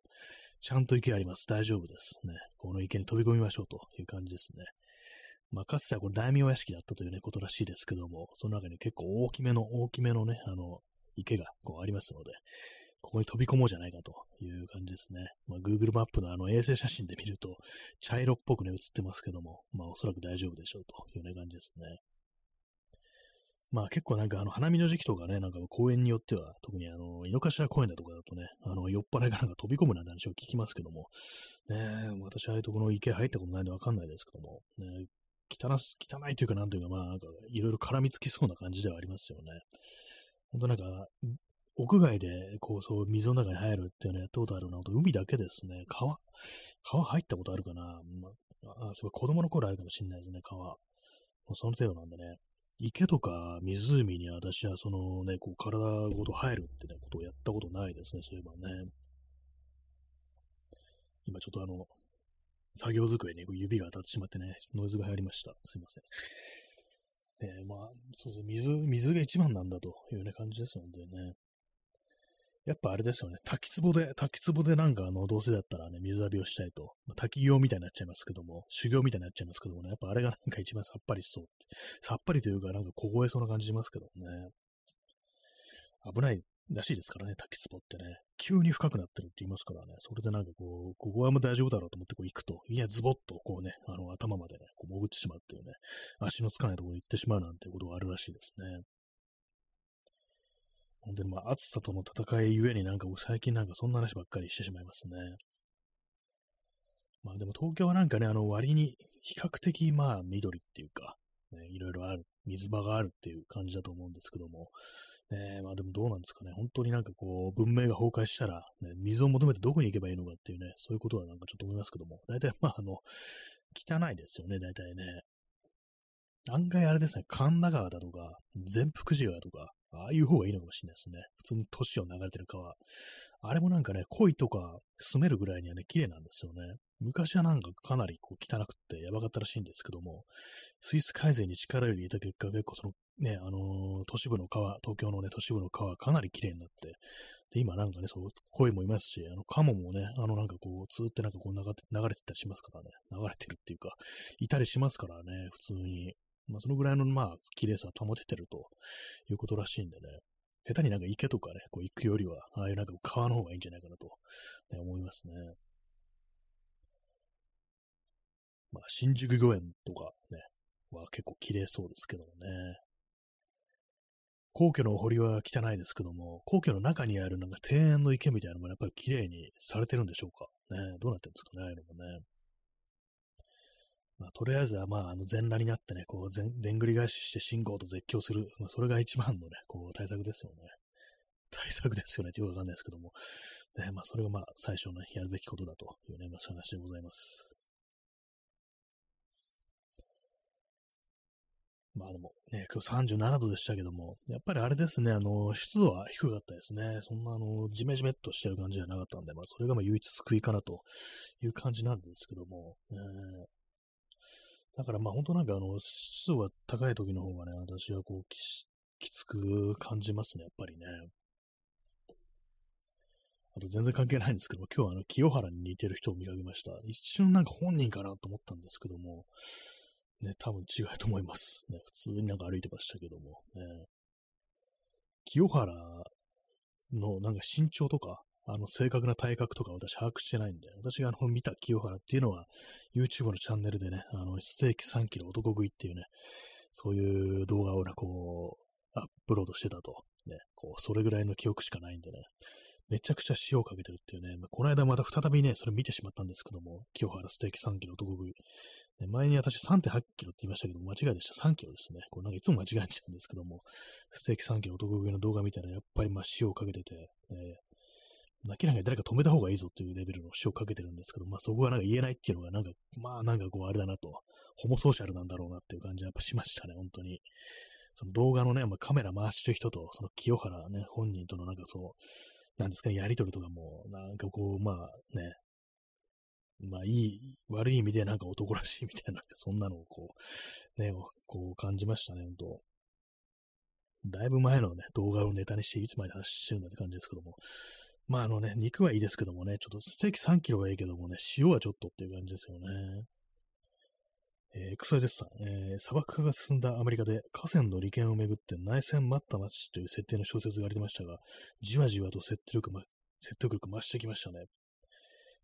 ちゃんと池あります。大丈夫です。ね、この池に飛び込みましょうという感じですね。まあ、かつてはこれ大名屋敷だったという、ね、ことらしいですけども、その中に結構大きめの、大きめのね、あの、池がこうありますので、ここに飛び込もうじゃないかという感じですね。まあ、Google マップのあの衛星写真で見ると、茶色っぽくね、映ってますけども、まあ、おそらく大丈夫でしょうという、ね、感じですね。まあ、結構なんかあの、花見の時期とかね、なんか公園によっては、特にあの、井の頭公園だとかだとね、あの、酔っ払いがなんか飛び込むなんて話を聞きますけども、ねえ、私はああいうところの池入ったことないんでわかんないですけども、ね、汚す、汚いというか、なんというか、まあ、なんか、いろいろ絡みつきそうな感じではありますよね。本当なんか、屋外で、こう、そう、水の中に入るっていうのやったことあるなと、海だけですね。川、川入ったことあるかな。まあ、あ、そう、子供の頃あるかもしれないですね、川。もうその程度なんでね。池とか湖に私は、そのね、こう、体ごと入るってね、ことをやったことないですね、そういえばね。今、ちょっとあの、作業机に指が当たってしまってね、ノイズが入りました。すいません。えー、まあ、そうそう、水、水が一番なんだというね、感じですのでね。やっぱあれですよね、滝壺で、滝壺でなんかあの、どうせだったらね、水浴びをしたいと、まあ、滝行みたいになっちゃいますけども、修行みたいになっちゃいますけどもね、やっぱあれがなんか一番さっぱりしそう。さっぱりというか、なんか凍えそうな感じしますけどね。危ないらしいですからね、滝壺ってね。急に深くなってるって言いますからね。それでなんかこう、ここはもう大丈夫だろうと思ってこう行くと、いや、ズボッとこうね、あの頭までね、こう潜ってしまってね、足のつかないところに行ってしまうなんてことがあるらしいですね。本当にまあ、暑さとの戦いゆえになんか最近なんかそんな話ばっかりしてしまいますね。まあでも東京はなんかね、あの割に比較的まあ緑っていうか、ね、いろいろある、水場があるっていう感じだと思うんですけども、ねえ、まあでもどうなんですかね。本当になんかこう、文明が崩壊したら、ね、水を求めてどこに行けばいいのかっていうね、そういうことはなんかちょっと思いますけども、大体まああの、汚いですよね、大体ね。案外あれですね、神田川だとか、善福寺川とか、ああいう方がいいのかもしれないですね。普通に都市を流れてる川。あれもなんかね、鯉とか住めるぐらいにはね、綺麗なんですよね。昔はなんかかなりこう汚くてやばかったらしいんですけども、スイス改善に力を入れた結果、結構そのね、あのー、都市部の川、東京のね、都市部の川、かなり綺麗になって、で、今なんかね、そう、鯉もいますし、あの、カモもね、あのなんかこう、ツーってなんかこう流れて、流れてたりしますからね、流れてるっていうか、いたりしますからね、普通に。まあ、そのぐらいの、まあ、綺麗さを保ててるということらしいんでね、下手になんか池とかね、こう行くよりは、ああいうなんか川の方がいいんじゃないかなと、ね、思いますね。まあ、新宿御苑とかね、は結構綺麗そうですけどもね。皇居のお堀は汚いですけども、皇居の中にあるなんか庭園の池みたいなのもやっぱり綺麗にされてるんでしょうか。ね、どうなってるんですかね、あれもね。まあ、とりあえずは、まあ、あの全裸になってね、こう、でんぐり返しして信号と絶叫する。まあ、それが一番のね、こう、対策ですよね。対策ですよねってよくわかんないですけども。ね、まあ、それがまあ、最初の、ね、やるべきことだというね、まあ、そういう話でございます。まあ、でも、ね、今日さんじゅうななどでしたけども、やっぱりあれですね、あの、湿度は低かったですね。そんな、あの、ジメジメっとしてる感じじゃなかったんで、まあ、それがまあ、唯一救いかなという感じなんですけども、えーだからまあ本当なんかあの、湿度が高い時の方がね、私はこう き, きつく感じますね、やっぱりね。あと全然関係ないんですけども、今日はあの、清原に似てる人を見かけました。一瞬なんか本人かなと思ったんですけども、ね、多分違うと思います。ね、普通になんか歩いてましたけども、ね。清原のなんか身長とか、あの、正確な体格とか私把握してないんで、私があの、見た清原っていうのは、YouTube のチャンネルでね、あの、ステーキさんキロ男食いっていうね、そういう動画をね、こアップロードしてたと。ね、こう、それぐらいの記憶しかないんでね。めちゃくちゃ塩をかけてるっていうね、まあ、この間また再びね、それ見てしまったんですけども、清原ステーキさんキロ男食い。ね、前に私 さんてんはちキロって言いましたけども、間違いでした。さんキロですね。これなんかいつも間違えちゃうんですけども、ステーキさんキロ男食いの動画みたいな、やっぱりまあ塩をかけてて、えー、明らかに誰か止めた方がいいぞっていうレベルの塩をかけてるんですけど、まあそこがなんか言えないっていうのが、なんか、まあなんかこうあれだなと、ホモソーシャルなんだろうなっていう感じはやっぱしましたね、本当に。その動画のね、まあ、カメラ回してる人と、その清原ね、本人とのなんかそう、なんですかね、やりとりとかも、なんかこう、まあね、まあいい、悪い意味でなんか男らしいみたいな、そんなのをこう、ね、こう感じましたね、ほんと。だいぶ前のね、動画をネタにして、いつまで話してるんだって感じですけども、まああのね、肉はいいですけどもね、ちょっとステーキさんキロはいいけどもね、塩はちょっとっていう感じですよね。えー、エックスワイゼット さん、えー、砂漠化が進んだアメリカで河川の利権をめぐって内戦待った町という設定の小説がありましたが、じわじわと説得力、ま、説得力増してきましたね。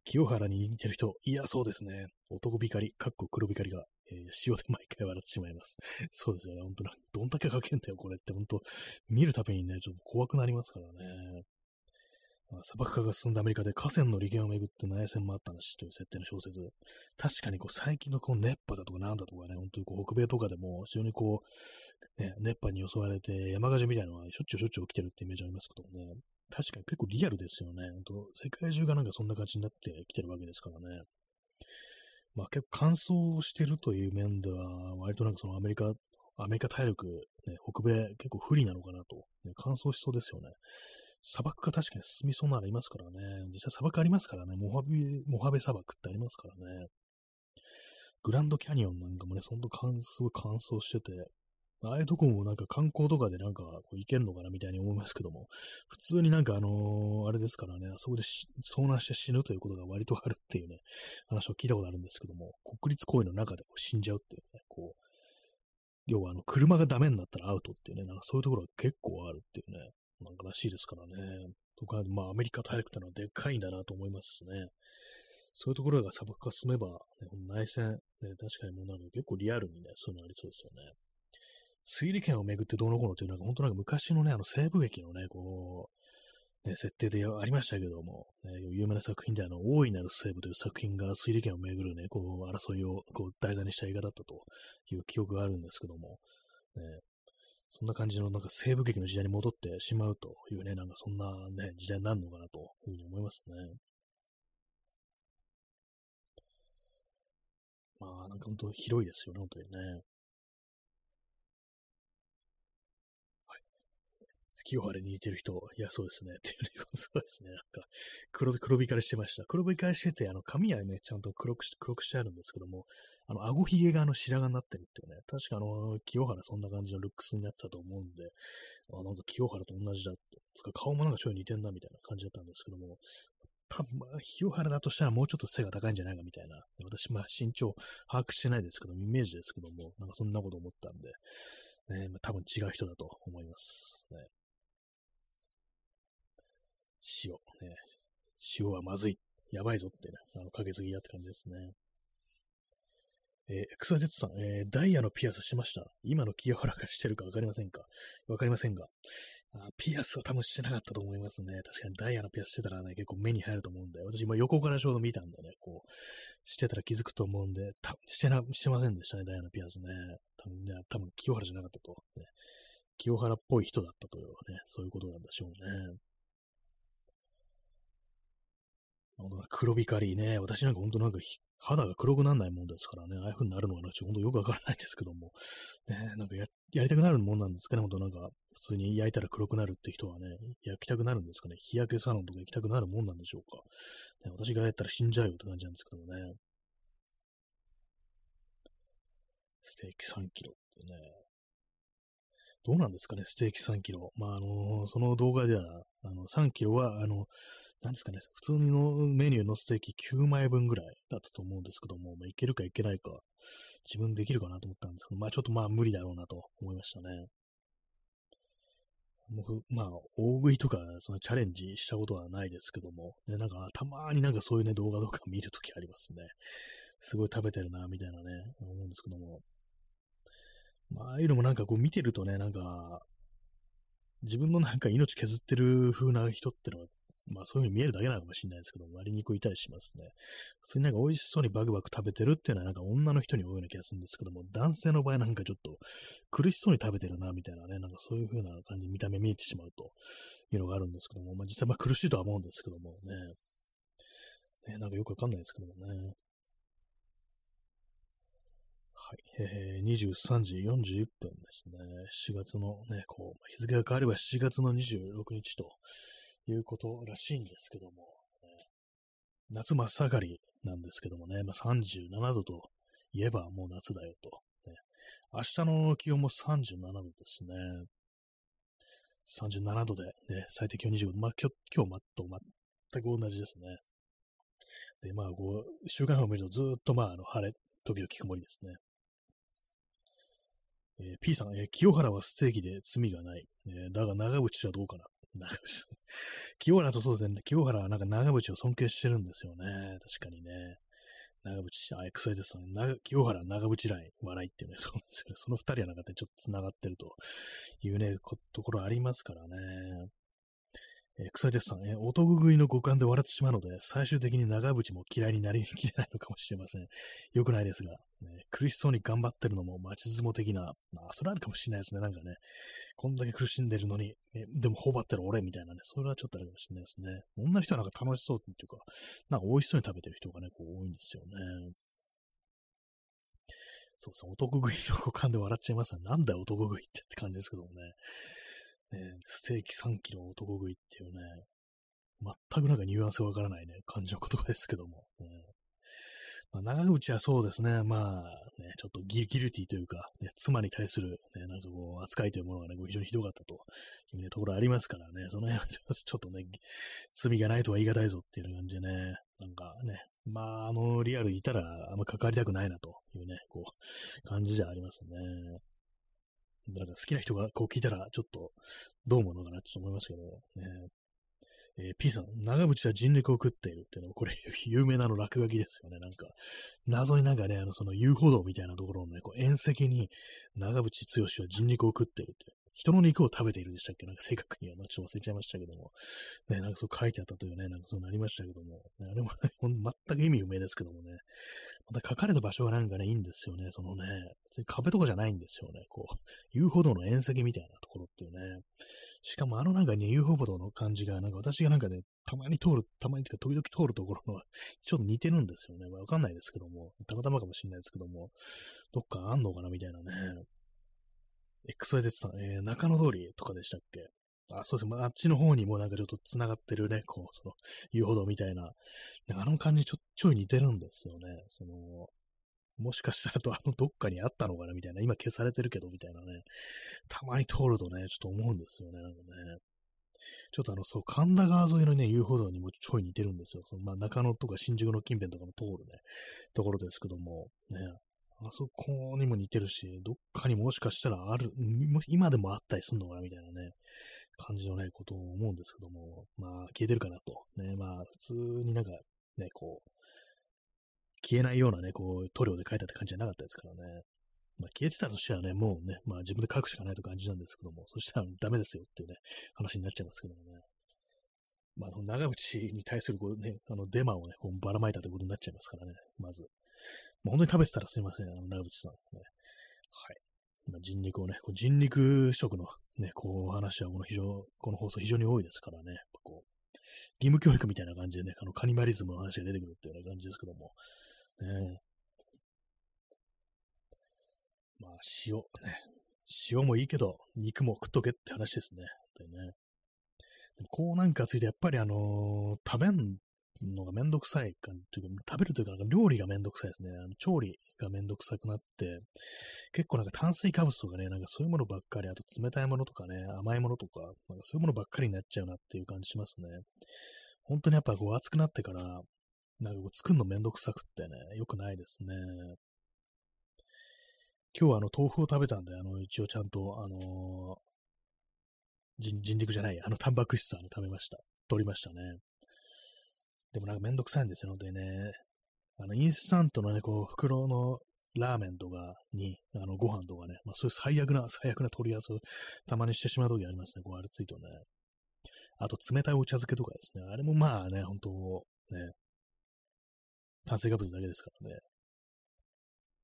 清原に似てる人、いや、そうですね。男光り、かっこ黒光りが、えー、塩で毎回笑ってしまいます。そうですよね。ほんとな、どんだけかけんだよ、これって。ほんと、見るたびにね、ちょっと怖くなりますからね。砂漠化が進んだアメリカで河川の利権をめぐって内戦もあった話という設定の小説。確かにこう最近のこう熱波だとかなんだとかね、本当にこう北米とかでも非常にこう、ね、熱波に襲われて山火事みたいなのはしょっちゅうしょっちゅう起きてるってイメージありますけどもね。確かに結構リアルですよね。本当世界中がなんかそんな感じになってきてるわけですからね。まあ結構乾燥してるという面では、割となんかそのアメリカ、アメリカ大陸、ね、北米結構不利なのかなと。ね、乾燥しそうですよね。砂漠が確かに進みそうなのありますからね。実際砂漠ありますからね。モハベ、モハベ砂漠ってありますからね。グランドキャニオンなんかもね、ほんとすごい乾燥してて、ああいうとこもなんか観光とかでなんかこう行けんのかなみたいに思いますけども、普通になんかあのー、あれですからね、あそこで遭難して死ぬということが割とあるっていうね、話を聞いたことあるんですけども、国立公園の中でこう死んじゃうっていうね、こう、要はあの、車がダメになったらアウトっていうね、なんかそういうところが結構あるっていうね。なんからしいですからね。とか、まあ、アメリカ大陸ってのはでっかいんだなと思いますね。そういうところが砂漠化進めば、ね、内戦、ね、確かにもうなんか結構リアルにね、そういうのありそうですよね。水利権をめぐってどうのこうのというのは、本当なんか昔のね、あの西部劇のね、こう、ね、設定でありましたけども、ね、有名な作品であの、大いなる西部という作品が水利権をめぐるね、こう、争いをこう題材にした映画だったという記憶があるんですけども、ね、そんな感じの、なんか西部劇の時代に戻ってしまうというね、なんかそんなね、時代になるのかなというふうに思いますね。まあ、なんか本当広いですよね、本当にね。はい。清原に似てる人、いや、そうですね。っていうね、そうですね。なんか黒、黒光りしてました。黒光りしてて、あの、髪はね、ちゃんと黒くし、黒くしてあるんですけども、あの、顎ひげがあの白髪になってるっていうね。確かあの、清原そんな感じのルックスになったと思うんで、あ、なんか清原と同じだって。つか顔もなんかちょい似てんなみたいな感じだったんですけども、多分、まあ、清原だとしたらもうちょっと背が高いんじゃないかみたいな。私、まあ身長把握してないですけども、イメージですけども、なんかそんなこと思ったんで、ね、まあ、多分違う人だと思います。ね、塩、ね。塩はまずい。やばいぞってね、あの、かけすぎだって感じですね。えー、エックスワイゼット さん、えー、ダイヤのピアスしました。今の清原がしてるかわかりませんかわかりませんがあ。ピアスは多分してなかったと思いますね。確かにダイヤのピアスしてたらね、結構目に入ると思うんで、私今横からちょうど見たんでね、こう、してたら気づくと思うんで、たしてな、してませんでしたね、ダイヤのピアスね。多分ね、多分清原じゃなかったと、ね。清原っぽい人だったというね、そういうことなんでしょうね。黒光りね。私なんか本当なんか肌が黒くならないもんですからね。ああいう風になるのはちょっとよくわからないんですけども。ね、なんか や, やりたくなるもんなんですかね。本当なんか普通に焼いたら黒くなるって人はね、焼きたくなるんですかね。日焼けサロンとか行きたくなるもんなんでしょうか。ね、私がやったら死んじゃうよって感じなんですけどもね。ステーキさんキロってね。どうなんですかね、ステーキさんキロ。まあ、あのー、その動画では、あのさんキロは、あの、なんですかね、普通のメニューのステーキきゅうまいぶんぐらいだったと思うんですけども、まあ、いけるかいけないか、自分できるかなと思ったんですけど、まあ、ちょっとまあ、無理だろうなと思いましたね。僕、まあ、大食いとか、そのチャレンジしたことはないですけども、ね、なんか、たまになんかそういうね、動画とか見るときありますね。すごい食べてるな、みたいなね、思うんですけども。まあ、ああいうのもなんかこう見てるとね、なんか、自分のなんか命削ってる風な人ってのは、まあそういう風に見えるだけなのかもしれないですけど、割にこいたりしますね。普通になんか美味しそうにバクバク食べてるっていうのはなんか女の人に多いような気がするんですけども、男性の場合なんかちょっと苦しそうに食べてるなみたいなね、なんかそういう風な感じ、見た目見えてしまうというのがあるんですけども、まあ実際まあ苦しいとは思うんですけどもね。ね、なんかよくわかんないですけどもね。はい、えー、にじゅうさんじよんじゅういっぷんですね。しがつのね、こう、日付が変わればしちがつのにじゅうろくにちということらしいんですけども、ね、夏真っ盛りなんですけどもね、まあ、さんじゅうななどといえばもう夏だよと、ね。明日の気温もさんじゅうななどですね。さんじゅうななどで、ね、最低気温にじゅうごど、まあ、今日と全く同じですね。で、まあ、こう、週間予報を見るとずっとまあ、あの晴れ、時々曇りですね。えー、P さん、えー、清原はステーキで罪がない。えー、だが長渕はどうかな。長渕清原とそうですね。清原はなんか長渕を尊敬してるんですよね。確かにね。長渕、あ、臭いですね。清原、長渕ライン、笑いっていうね、そうですよね。その二人はなんかね、ちょっと繋がってるというね、こところありますからね。えー、臭いですさん、えー、男食いの五感で笑ってしまうので、最終的に長渕も嫌いになりきれないのかもしれません。よくないですが、ね、苦しそうに頑張ってるのも待ち相撲的な、まあ、それあるかもしれないですね。なんかね、こんだけ苦しんでるのに、えでも頬張ってる俺みたいなね、それはちょっとあるかもしれないですね。女の人はなんか楽しそうっていうか、なんか美味しそうに食べてる人がね、こう多いんですよね。そうそう、男食いの五感で笑っちゃいますね。なんだよ、男食いってって感じですけどもね。ね、ステーキさんキロ男食いっていうね、全くなんかニュアンスわからないね、感じの言葉ですけども。ね、まあ、長渕はそうですね、まあ、ね、ちょっとギルティというか、ね、妻に対する、ね、なんかこう、扱いというものがね、非常にひどかったという、ね、ところありますからね、その辺はちょっとね、罪がないとは言い難いぞっていう感じでね、なんかね、まあ、あのリアルにいたら、あんま関わりたくないなというね、こう、感じじゃありますね。なんか好きな人がこう聞いたら、ちょっとどう思うのかなって思いますけど、ねえー、P さん、長渕は人力を食っているっていうのは、これ、有名なの落書きですよね。なんか、謎になんかね、あのその遊歩道みたいなところのね、こう縁石に、長渕剛は人肉を食っているっていう。人の肉を食べているでしたっけ？なんか正確には、ちょっと忘れちゃいましたけども。ね、なんかそう書いてあったというね、なんかそうなりましたけども。ね、あれも全く意味不明ですけどもね。また書かれた場所はなんかね、いいんですよね。そのね、壁とかじゃないんですよね。こう、遊歩道の縁石みたいなところっていうね。しかもあのなんかね、遊歩道の感じが、なんか私がなんかね、たまに通る、たまにというか時々通るところの、ちょっと似てるんですよね。わかんないですけども。たまたまかもしれないですけども。どっかあんのかなみたいなね。エックスワイゼット さん、えー、中野通りとかでしたっけ？あ、そうですね。あっちの方にもなんかちょっと繋がってるね、こう、その、遊歩道みたいな。あの感じちょ、ちょい似てるんですよね。その、もしかしたらとあのどっかにあったのかなみたいな。今消されてるけど、みたいなね。たまに通るとね、ちょっと思うんですよね。なんかね。ちょっとあの、そう、神田川沿いのね、遊歩道にもちょい似てるんですよ。その、まあ、中野とか新宿の近辺とかも通るね、ところですけども、ね。あそこにも似てるし、どっかにもしかしたらある、今でもあったりすんのかなみたいなね、感じのね、ことを思うんですけども、まあ、消えてるかなと。ね、まあ、普通になんか、ね、こう、消えないようなね、こう、塗料で描いたって感じじゃなかったですからね。まあ、消えてたとしたらね、もうね、まあ自分で描くしかないという感じなんですけども、そしたらダメですよっていうね、話になっちゃいますけどもね。まあ、長渕に対するこう、ね、あのデマをね、こうばらまいたということになっちゃいますからね、まず。まあ、本当に食べてたらすいません、あの長渕さん、ね。はい。まあ、人肉をね、こう人肉食のね、こう話はこの非常、この放送非常に多いですからね、こう、義務教育みたいな感じでね、あのカニバリズムの話が出てくるっていうような感じですけども、ね。まあ、塩、ね。塩もいいけど、肉も食っとけって話ですね。でね。こうなんかついて、やっぱりあのー、食べんのがめんどくさいかというか、食べるというか、料理がめんどくさいですね。あの調理がめんどくさくなって、結構なんか炭水化物とかね、なんかそういうものばっかり、あと冷たいものとかね、甘いものとか、なんかそういうものばっかりになっちゃうなっていう感じしますね。本当にやっぱこう暑くなってから、なんかこう作るのめんどくさくってね、良くないですね。今日はあの豆腐を食べたんで、あの一応ちゃんと、あのー、人, 人肉じゃない、あの、タンパク質を食べました。取りましたね。でもなんかめんどくさいんですよ。のでね、あの、インスタントのね、こう、袋のラーメンとかに、あの、ご飯とかね、まあそういう最悪な、最悪な取り合わせをたまにしてしまうときありますね、こう、あれついとね。あと、冷たいお茶漬けとかですね。あれもまあね、本当ね、炭水化物だけですからね。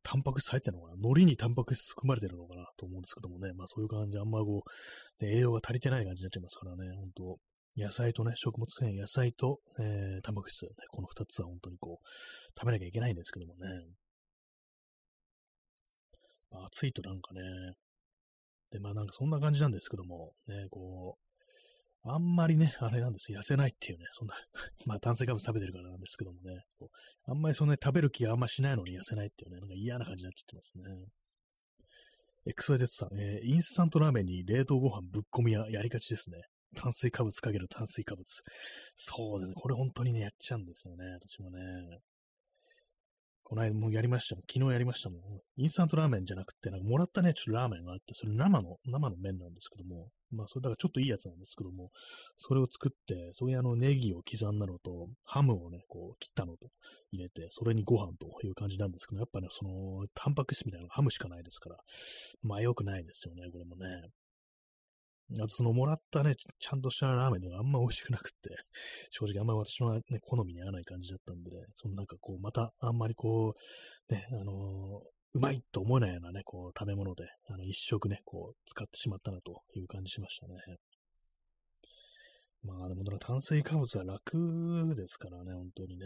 タンパク質入ってるのかな、海苔にタンパク質含まれてるのかなと思うんですけどもね。まあそういう感じ、あんまこう、ね、栄養が足りてない感じになっちゃいますからね、本当野菜とね、食物繊維、野菜と、えー、タンパク質、ね、この二つは本当にこう、食べなきゃいけないんですけどもね。まあ、暑いとなんかね、で、まあなんかそんな感じなんですけども、ね、こう、あんまりね、あれなんですよ。痩せないっていうね、そんな、まあ炭水化物食べてるからなんですけどもね、こうあんまりそのね、食べる気があんましないのに痩せないっていうね、なんか嫌な感じになっちゃってますね。エックスワイゼット さん、えー、インスタントラーメンに冷凍ご飯ぶっ込みややりがちですね。炭水化物かける炭水化物。そうですね、これ本当にね、やっちゃうんですよね、私もね。この間もやりましたもん。昨日やりましたもん。インスタントラーメンじゃなくて、なんかもらったね、ちょっとラーメンがあって、それ生の、生の麺なんですけども、まあ、それだからちょっといいやつなんですけども、それを作って、そこにあのネギを刻んだのと、ハムをね、こう切ったのと入れて、それにご飯という感じなんですけど、やっぱね、その、タンパク質みたいなのハムしかないですから、まあ、良くないですよね、これもね。あとそのもらったね、ちゃんとしたラーメンがあんま美味しくなくって、正直あんま私の、ね、好みに合わない感じだったんで、ね、そのなんかこう、またあんまりこう、ね、あのー、うまいと思えないようなね、こう、食べ物で、あの、一食ね、こう、使ってしまったなという感じしましたね。まあ、でも、炭水化物は楽ですからね、本当にね。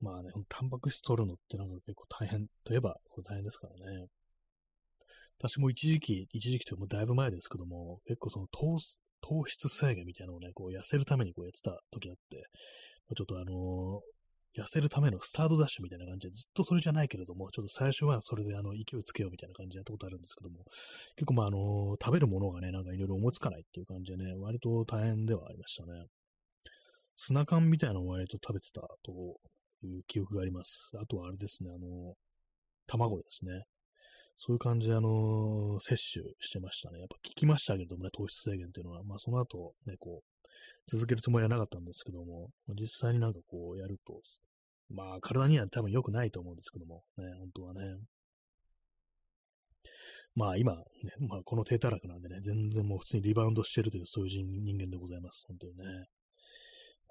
まあね、タンパク質取るのってなんか結構大変といえば、大変ですからね。私も一時期、一時期というかもうだいぶ前ですけども、結構その糖、糖質制限みたいなのをね、こう痩せるためにこうやってた時あって、ちょっとあのー、痩せるためのスタートダッシュみたいな感じで、ずっとそれじゃないけれども、ちょっと最初はそれであの、勢いつけようみたいな感じでやったことあるんですけども、結構まああのー、食べるものがね、なんかいろいろ思いつかないっていう感じでね、割と大変ではありましたね。ツナ缶みたいなのを割と食べてたという記憶があります。あとはあれですね、あのー、卵ですね。そういう感じで、あのー、摂取してましたね。やっぱ効きましたけれどもね、糖質制限っていうのは。まあ、その後、ね、こう、続けるつもりはなかったんですけども、実際になんかこう、やると、まあ、体には多分良くないと思うんですけども、ね、本当はね。まあ、今、ね、まあ、この低たらくなんでね、全然もう普通にリバウンドしてるという、そういう人間でございます。本当にね。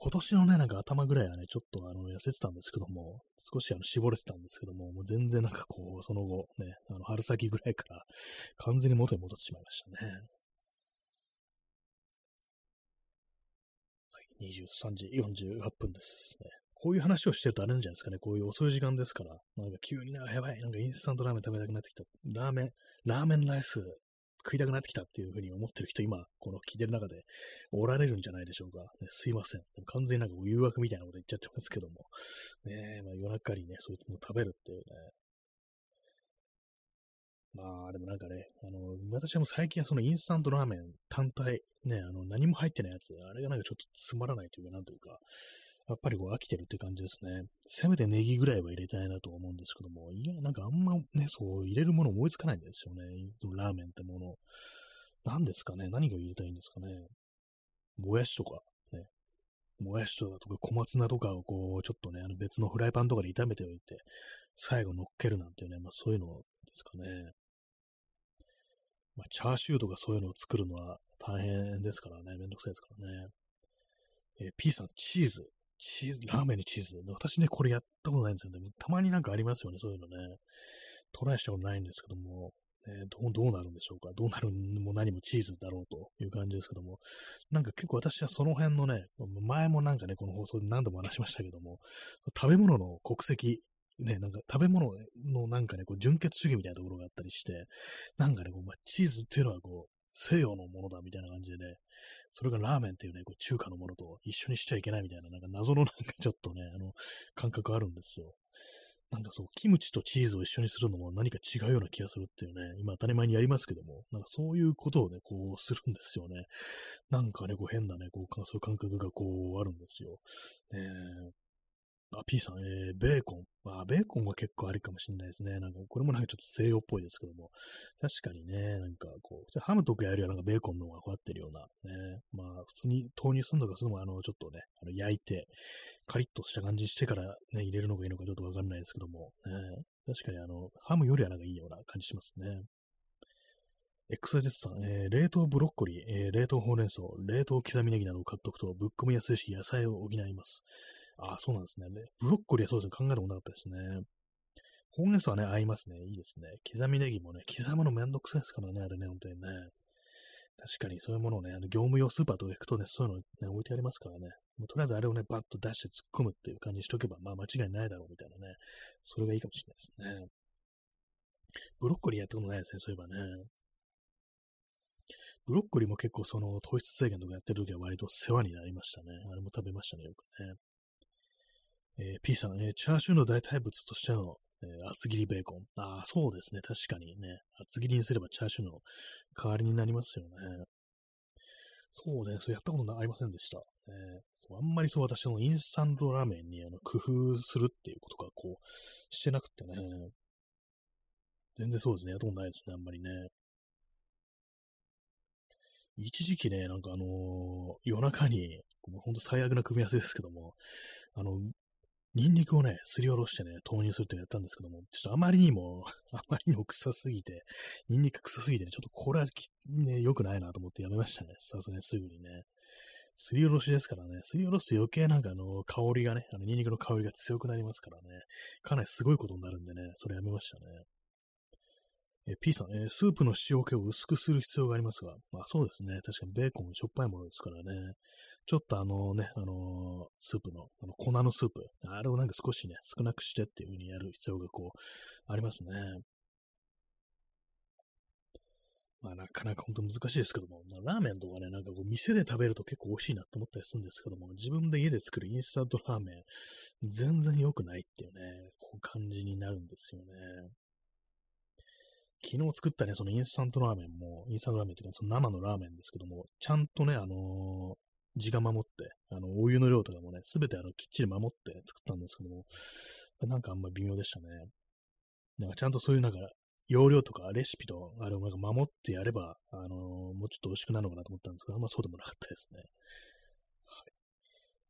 今年のね、なんか頭ぐらいはね、ちょっとあの、痩せてたんですけども、少しあの、絞れてたんですけども、もう全然なんかこう、その後、ね、あの、春先ぐらいから、完全に元に戻ってしまいましたね。はい、にじゅうさんじよんじゅうはっぷんです、ね。こういう話をしてるとあれなんじゃないですかね、こういう遅い時間ですから、なんか急にな、やばい、なんかインスタントラーメン食べたくなってきた、ラーメン、ラーメンライス、食いたくなってきたっていうふうに思ってる人、今、この聞いてる中でおられるんじゃないでしょうか。ね、すいません。完全になんか誘惑みたいなこと言っちゃってますけども。ねえ、まあ夜中にね、そういうのを食べるっていうね。まあ、でもなんかね、あの、私はもう最近はそのインスタントラーメン単体、ね、あの、何も入ってないやつ、あれがなんかちょっとつまらないというか、なんというか、やっぱりこう飽きてるって感じですね。せめてネギぐらいは入れたいなと思うんですけども、いや、なんかあんまね、そう、入れるもの思いつかないんですよね。ラーメンってもの。何ですかね、何が入れたいんですかね。もやしとか、ね。もやしとかとか小松菜とかをこう、ちょっとね、あの別のフライパンとかで炒めておいて、最後乗っけるなんていうね、まあそういうのですかね。まあチャーシューとかそういうのを作るのは大変ですからね、めんどくさいですからね。えー、P さん、チーズ。チーズ、ラーメンにチーズ。私ね、これやったことないんですよね。たまになんかありますよね、そういうのね。トライしたことないんですけども、えー、どう、どうなるんでしょうか。どうなるも何もチーズだろうという感じですけども。なんか結構私はその辺のね、前もなんかね、この放送で何度も話しましたけども、食べ物の国籍、ね、なんか食べ物のなんかね、こう純血主義みたいなところがあったりして、なんかね、こうまあ、チーズっていうのはこう、西洋のものだみたいな感じでね、それがラーメンっていうね、こう中華のものと一緒にしちゃいけないみたいな、なんか謎のなんかちょっとね、あの、感覚あるんですよ。なんかそう、キムチとチーズを一緒にするのも何か違うような気がするっていうね、今当たり前にやりますけども、なんかそういうことをね、こうするんですよね。なんかね、こう変なね、こう、そういう感覚がこうあるんですよ。えーあ、P さん、えー、ベーコン。まあ、ベーコンは結構ありかもしれないですね。なんか、これもなんかちょっと西洋っぽいですけども。確かにね、なんかこう、ハムとかやるよりはなんかベーコンの方がこうやってるような、ね。まあ、普通に豆乳するのか、それもあの、ちょっとね、あの焼いて、カリッとした感じにしてからね、入れるのがいいのかちょっとわかんないですけども、ね。確かにあの、ハムよりはなんかいいような感じしますね。エックスゼット さん、えー、冷凍ブロッコリー、えー、冷凍ほうれん草、冷凍刻みネギなどを買っておくと、ぶっ込みやすいし、野菜を補います。あ、そうなんですね。ブロッコリーはそうですね。考えたことなかったですね。ほうれん草はね、合いますね。いいですね。刻みネギもね、刻むのめんどくさいですからね、あれね、本当にね。確かにそういうものをね、あの業務用スーパーとか行くとね、そういうの、ね、置いてありますからね。もうとりあえずあれをね、バッと出して突っ込むっていう感じにしとけば、まあ間違いないだろうみたいなね。それがいいかもしれないですね。ブロッコリーやったことないですね、そういえばね。ブロッコリーも結構その糖質制限とかやってるときは割と世話になりましたね。あれも食べましたね、よくね。えー、P さん、えー、チャーシューの代替物としての、えー、厚切りベーコン。ああ、そうですね。確かにね。厚切りにすればチャーシューの代わりになりますよね。そうですね。それやったことありませんでした。えー、そうあんまりそう、私のインスタントラーメンにあの工夫するっていうことがこう、してなくてね。全然そうですね。やったことないですね。あんまりね。一時期ね、なんかあのー、夜中に、ほんと最悪な組み合わせですけども、あの、ニンニクをね、すりおろしてね、投入するってやったんですけども、ちょっとあまりにも、あまりにも臭すぎて、ニンニク臭すぎてね、ちょっとこれはね、良くないなと思ってやめましたね。さすがにすぐにね。すりおろしですからね、すりおろすと余計なんかあの、香りがね、あのニンニクの香りが強くなりますからね、かなりすごいことになるんでね、それやめましたね。え P さん、えー、スープの塩気を薄くする必要がありますが、まあそうですね、確かにベーコンしょっぱいものですからね、ちょっとあのね、あのー、スープの、あの粉のスープ、あれをなんか少しね、少なくしてっていう風にやる必要がこう、ありますね。まあなかなか本当難しいですけども、ラーメンとかね、なんかこう店で食べると結構美味しいなと思ったりするんですけども、自分で家で作るインスタントラーメン、全然良くないっていうね、こう感じになるんですよね。昨日作ったね、そのインスタントラーメンも、インスタントラーメンっていうか、その生のラーメンですけども、ちゃんとね、あのー、時間守って、あの、お湯の量とかもね、すべてあの、きっちり守って作ったんですけども、なんかあんま微妙でしたね。なんかちゃんとそういうなんか、容量とかレシピと、あれをなんか守ってやれば、あのー、もうちょっと美味しくなるのかなと思ったんですけど、あんまそうでもなかったですね。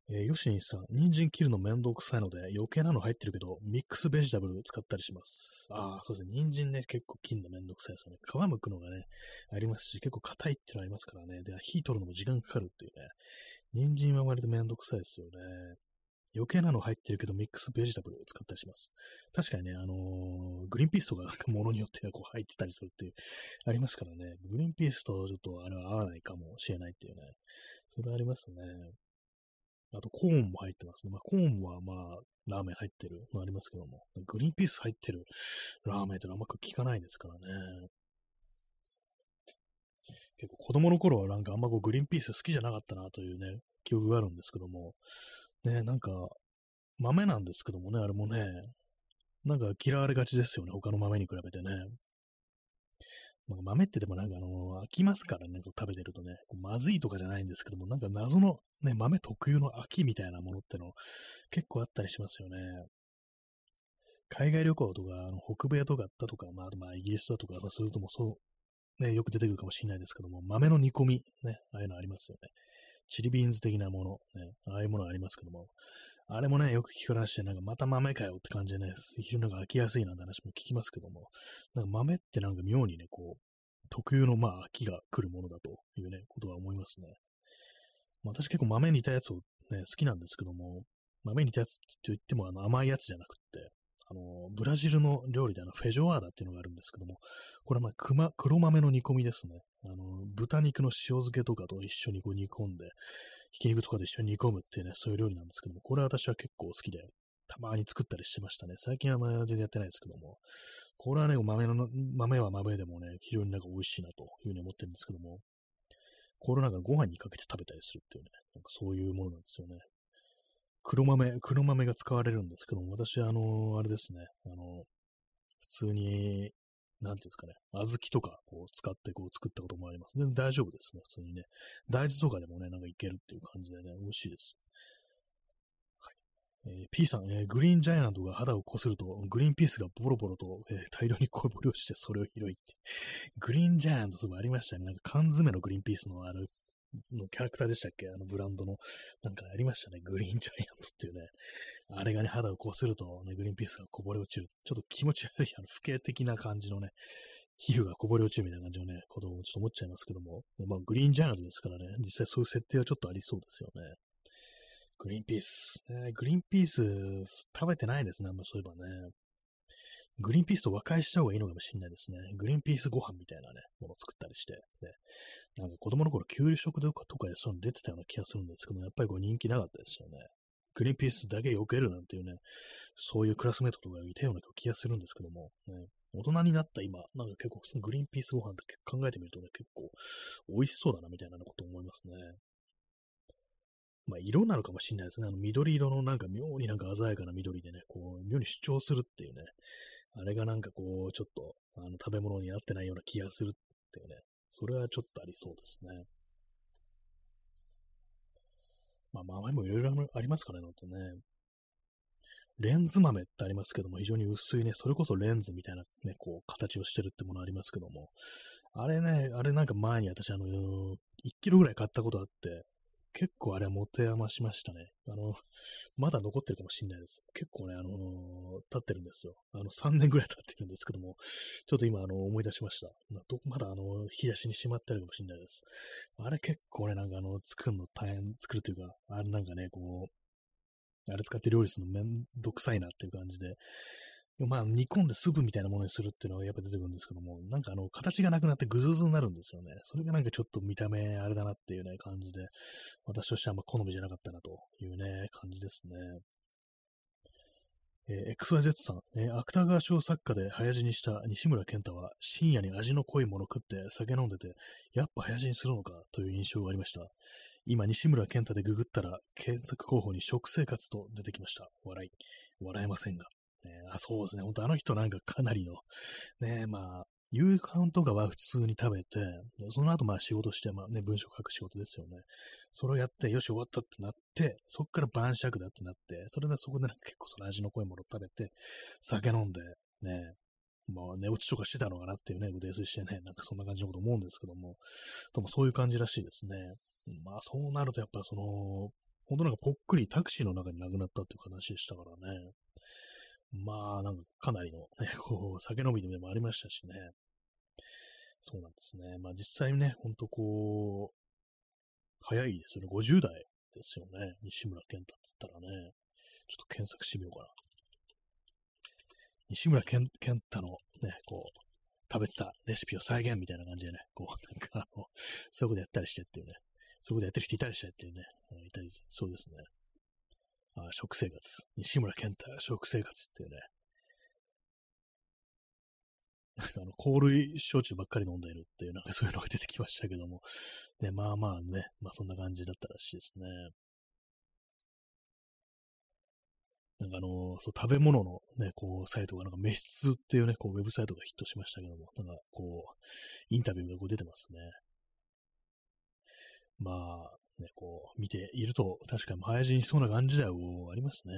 えー、ヨシニさん、人参切るの面倒くさいので、余計なの入ってるけど、ミックスベジタブル使ったりします。ああ、そうですね。人参ね、結構切るの面倒くさいですよね。皮むくのがね、ありますし、結構硬いってのありますからね。で、火取るのも時間かかるっていうね。人参は割と面倒くさいですよね。余計なの入ってるけど、ミックスベジタブル使ったりします。確かにね、あのー、グリーンピースとかなんかものによってはこう入ってたりするっていう、ありますからね。グリーンピースとちょっとあれは合わないかもしれないっていうね。それありますね。あと、コーンも入ってますね。まあ、コーンは、まあ、ラーメン入ってるのありますけども、グリーンピース入ってるラーメンってのはあんま聞かないですからね。結構、子供の頃はなんかあんまこうグリーンピース好きじゃなかったなというね、記憶があるんですけども、ね、なんか、豆なんですけどもね、あれもね、なんか嫌われがちですよね、他の豆に比べてね。なんか豆ってでもなんかあの、飽きますからね、こう食べてるとね、まずいとかじゃないんですけども、なんか謎のね、豆特有の飽きみたいなものっての結構あったりしますよね。海外旅行とか、あの北米とかだとか、まあ、まあ、イギリスだとか、そういうともそう、ね、よく出てくるかもしれないですけども、豆の煮込み、ね、ああいうのありますよね。チリビーンズ的なもの、ね、ああいうものありますけども、あれもね、よく聞く話で、なんかまた豆かよって感じでね、非常になんか飽きやすいなんて話も聞きますけども、なんか豆ってなんか妙にね、こう、特有のまあ飽きが来るものだというね、ことは思いますね。まあ、私結構豆に似たやつをね、好きなんですけども、豆に似たやつって言ってもあの甘いやつじゃなくって、あの、ブラジルの料理であのフェジョアーダっていうのがあるんですけども、これはまあ熊黒豆の煮込みですね。あの、豚肉の塩漬けとかと一緒にこう煮込んで、ひき肉とかと一緒に煮込むっていうね、そういう料理なんですけども、これは私は結構好きで、たまに作ったりしてましたね。最近はまあ全然やってないですけども、これはね、豆の、豆は豆でもね、非常になんか美味しいなというふうに思ってるんですけども、これなんかご飯にかけて食べたりするっていうね、なんかそういうものなんですよね。黒豆、黒豆が使われるんですけども、私、あの、あれですね、あの、普通に、なんていうんですかね、小豆とかを使ってこう作ったこともあります。で、大丈夫ですね、普通にね。大豆とかでもね、なんかいけるっていう感じでね、美味しいです。はい。えー、P さん、えー、グリーンジャイアントが肌をこすると、グリーンピースがボロボロと、えー、大量にこぼれ落ちてそれを拾いって。グリーンジャイアントすごいありましたね。なんか缶詰のグリーンピースのあの、のキャラクターでしたっけ？あのブランドの、なんかありましたね。グリーンジャイアントっていうね。あれがね、肌をこすると、ね、グリーンピースがこぼれ落ちる。ちょっと気持ち悪い、あの、不景的な感じのね、皮膚がこぼれ落ちるみたいな感じのね、ことをちょっと思っちゃいますけども。まあ、グリーンジャイアントですからね、実際そういう設定はちょっとありそうですよね。グリーンピース、ね。グリーンピース食べてないですね。あんまそういえばね。グリーンピースと和解した方がいいのかもしれないですね。グリーンピースご飯みたいなね、ものを作ったりして。ね、なんか子供の頃、給食とかとかでそういうの出てたような気がするんですけども、やっぱりこう人気なかったですよね。グリーンピースだけ避けるなんていうね、そういうクラスメートとかいたような気がするんですけども、ね、大人になった今、なんか結構グリーンピースご飯って考えてみるとね、結構美味しそうだなみたいなことを思いますね。まあ、色なのかもしれないですね。あの緑色のなんか妙になんか鮮やかな緑でね、こう、妙に主張するっていうね、あれがなんかこう、ちょっと、あの、食べ物に合ってないような気がするっていうね、それはちょっとありそうですね。まあ、名前もいろいろありますからね、本当ね。レンズ豆ってありますけども、非常に薄いね、それこそレンズみたいなね、こう、形をしてるってものありますけども、あれね、あれなんか前に私、あの、いちキロぐらい買ったことあって、結構あれは持て余しましたね。あの、まだ残ってるかもしれないです。結構ね、あのー、経ってるんですよ。あの、さんねんぐらい経ってるんですけども、ちょっと今、あの、思い出しました。まだ、あの、引き出しにしまってあるかもしれないです。あれ結構ね、なんかあの、作るの大変、作るというか、あれなんかね、こう、あれ使って料理するのめんどくさいなっていう感じで、まあ、煮込んでスープみたいなものにするっていうのがやっぱ出てくるんですけども、なんかあの、形がなくなってグズズになるんですよね。それがなんかちょっと見た目あれだなっていうね、感じで、私としてはあんま好みじゃなかったなというね、感じですね。えー、エックスワイゼット さん、えー、芥川賞作家で早死にした西村健太は、深夜に味の濃いもの食って酒飲んでて、やっぱ早死にするのかという印象がありました。今、西村健太でググったら、検索候補に食生活と出てきました。笑い。笑えませんが。ね、あ、そうですね。本当あの人なんかかなりの、ね、まあ、夕飯とかは普通に食べて、その後まあ仕事して、まあね、文章書く仕事ですよね。それをやって、よし終わったってなって、そっから晩酌だってなって、それでそこでなんか結構その味の濃いものを食べて、酒飲んで、ね、まあ寝落ちとかしてたのかなっていうね、泥酔してね、なんかそんな感じのこと思うんですけども、でもそういう感じらしいですね。まあそうなるとやっぱその、本当なんかぽっくりタクシーの中に亡くなったっていう話でしたからね。まあ、なんか、かなりの、ね、こう、酒飲みでもありましたしね。そうなんですね。まあ、実際にね、ほんとこう、早いですよね。ごじゅう代ですよね。西村健太って言ったらね、ちょっと検索してみようかな。西村健太のね、こう、食べてたレシピを再現みたいな感じでね、こう、なんかあの、そういうことやったりしてっていうね、そういうことやってる人いたりしてっていうね、いたり、そうですね。ああ、食生活。西村健太、食生活っていうね。なんかあの、香類焼酎ばっかり飲んでいるっていう、なんかそういうのが出てきましたけども。ね、まあまあね、まあそんな感じだったらしいですね。なんかあの、そう、食べ物のね、こう、サイトが、なんか、飯通っていうね、こう、ウェブサイトがヒットしましたけども、なんかこう、インタビューがこう出てますね。まあ、ね、こう見ていると確かに早死にしそうな感じだよ、ありますね。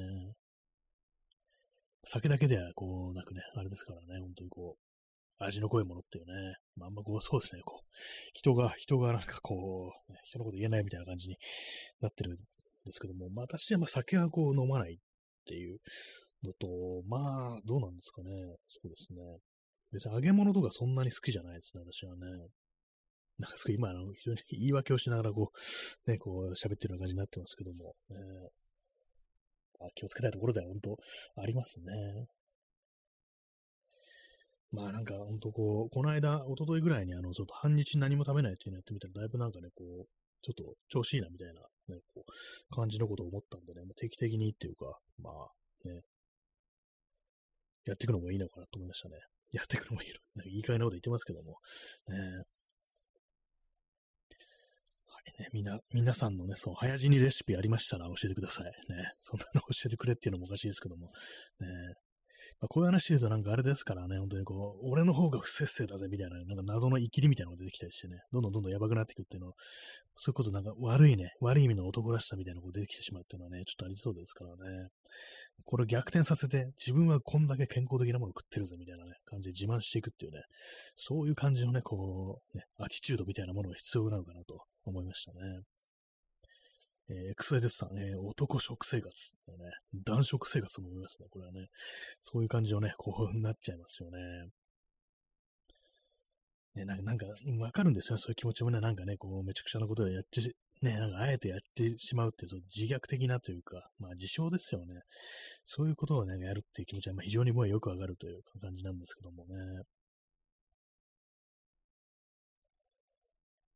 酒だけではこうなくね、あれですからね、本当にこう、味の濃いものっていうね、まあ、あんまこう、そうですね、こう、人が、人がなんかこう、ね、人のこと言えないみたいな感じになってるんですけども、まあ、私はまあ酒はこう飲まないっていうのと、まあ、どうなんですかね、そうですね。別に揚げ物とかそんなに好きじゃないですね、私はね。なんかすごい今、あの、非常に言い訳をしながら、こう、ね、こう、喋ってるような感じになってますけども、えー、あ、気をつけたいところでは本当、ありますね。まあなんか本当こう、この間、一昨日ぐらいに、あの、ちょっと半日何も食べないっていうのやってみたら、だいぶなんかね、こう、ちょっと調子いいなみたいな、ね、こう、感じのことを思ったんでね、まあ、定期的にっていうか、まあ、ね、やっていくのもいいのかなと思いましたね。やっていくのもいいの、なんか言い換えなこと言ってますけども、ね、ね、みな、皆さんのね、そう、早死にレシピありましたら教えてください。ね。そんなの教えてくれっていうのもおかしいですけども。ね。まあ、こういう話で言うとなんかあれですからね、本当にこう、俺の方が不節制だぜみたいな、なんか謎のイキリみたいなのが出てきたりしてね、どんどんどんどんやばくなっていくっていうのは、そういうことなんか悪いね、悪い意味の男らしさみたいなのが出てきてしまうっていうのはね、ちょっとありそうですからね。これを逆転させて、自分はこんだけ健康的なものを食ってるぜみたいなね、感じで自慢していくっていうね、そういう感じのね、こう、ね、アティチュードみたいなものが必要なのかなと思いましたね。エクソエゼスさん、えー、男食生活ってね、男食生活と思いますね、これはね。そういう感じのね、こうなっちゃいますよね。ね、なんか、なんかわかるんですよ、そういう気持ちもね、なんかね、こう、めちゃくちゃなことをやってし、ね、なんかあえてやってしまうっていう、そう自虐的なというか、まあ自傷ですよね。そういうことをね、やるっていう気持ちは、まあ、非常にもうよくわかるという感じなんですけどもね。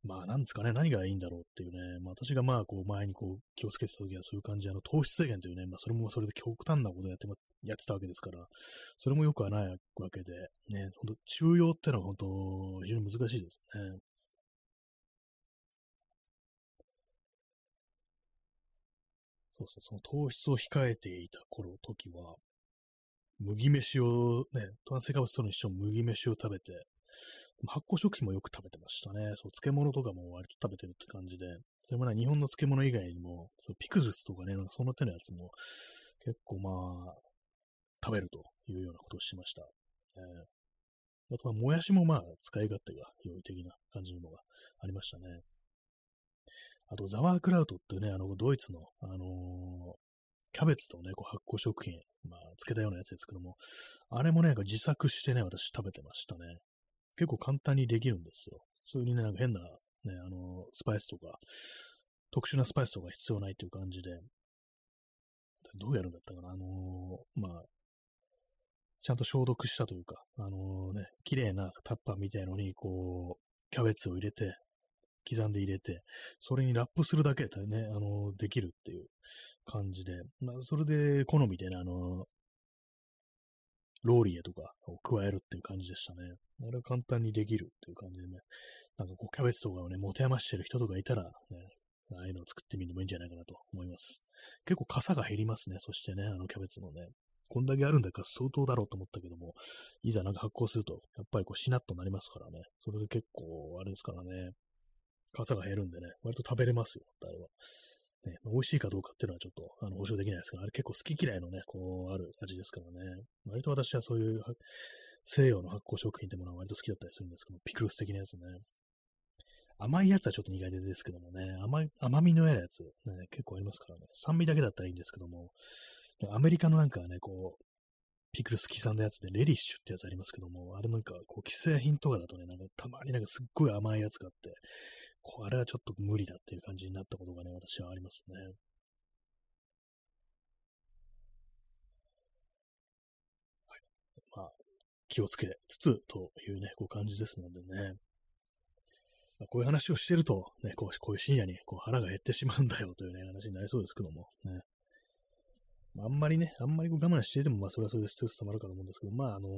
まあ、なんですかね、何がいいんだろうっていうね、まあ、私がまあ、こう、前にこう、気をつけてた時は、そういう感じ、あの、糖質制限というね、まあ、それもそれで極端なことをやって、ま、やってたわけですから、それもよくはないわけで、ね、ほんと、中庸ってのは本当、非常に難しいですね。そうそう、その糖質を控えていた頃、時は、麦飯を、ね、炭水化物との一緒に麦飯を食べて、発酵食品もよく食べてましたね。そう、漬物とかも割と食べてるって感じで。それもね、日本の漬物以外にも、そうピクルスとかね、なんかその手のやつも、結構まあ、食べるというようなことをしました。えー、あとは、もやしもまあ、使い勝手が容易的な感じのものがありましたね。あと、ザワークラウトっていうね、あの、ドイツの、あのー、キャベツとね、こう発酵食品、まあ、漬けたようなやつですけども、あれもね、なんか自作してね、私食べてましたね。結構簡単にできるんですよ。普通にね、なんか変な、ね、あの、スパイスとか、特殊なスパイスとか必要ないっていう感じで、どうやるんだったかな、あのー、まあ、ちゃんと消毒したというか、あのー、ね、綺麗なタッパーみたいのに、こう、キャベツを入れて、刻んで入れて、それにラップするだけでね、あのー、できるっていう感じで、まあ、それで好みでね、あのー、ローリエとかを加えるっていう感じでしたね。あれは簡単にできるっていう感じでね。なんかこうキャベツとかをね、持て余してる人とかいたら、ね、ああいうのを作ってみるのもいいんじゃないかなと思います。結構傘が減りますね。そしてね、あのキャベツのね、こんだけあるんだから相当だろうと思ったけども、いざなんか発酵すると、やっぱりこうしなっとなりますからね。それで結構、あれですからね、傘が減るんでね、割と食べれますよ、あれは。ね、美味しいかどうかっていうのはちょっとあの保証できないですけど、あれ結構好き嫌いのね、こうある味ですからね。割と私はそういう西洋の発酵食品ってものは割と好きだったりするんですけど、ピクルス的なやつね。甘いやつはちょっと苦手ですけどもね、甘い、甘みのやるやつ、ね、結構ありますからね。酸味だけだったらいいんですけども、アメリカのなんかね、こう、ピクルス刻んだやつで、レディッシュってやつありますけども、あれなんか、こう、既製品とかだとね、なんかたまになんかすっごい甘いやつがあって、こうあれはちょっと無理だっていう感じになったことがね、私はありますね。はい。まあ、気をつけつつというね、こう感じですのでね。まあ、こういう話をしてると、ね、こう、こういう深夜にこう腹が減ってしまうんだよというね、話になりそうですけども、ね。あんまりね、あんまりこう我慢していても、まあ、それはそれでストレス溜まるかと思うんですけど、まあ、あの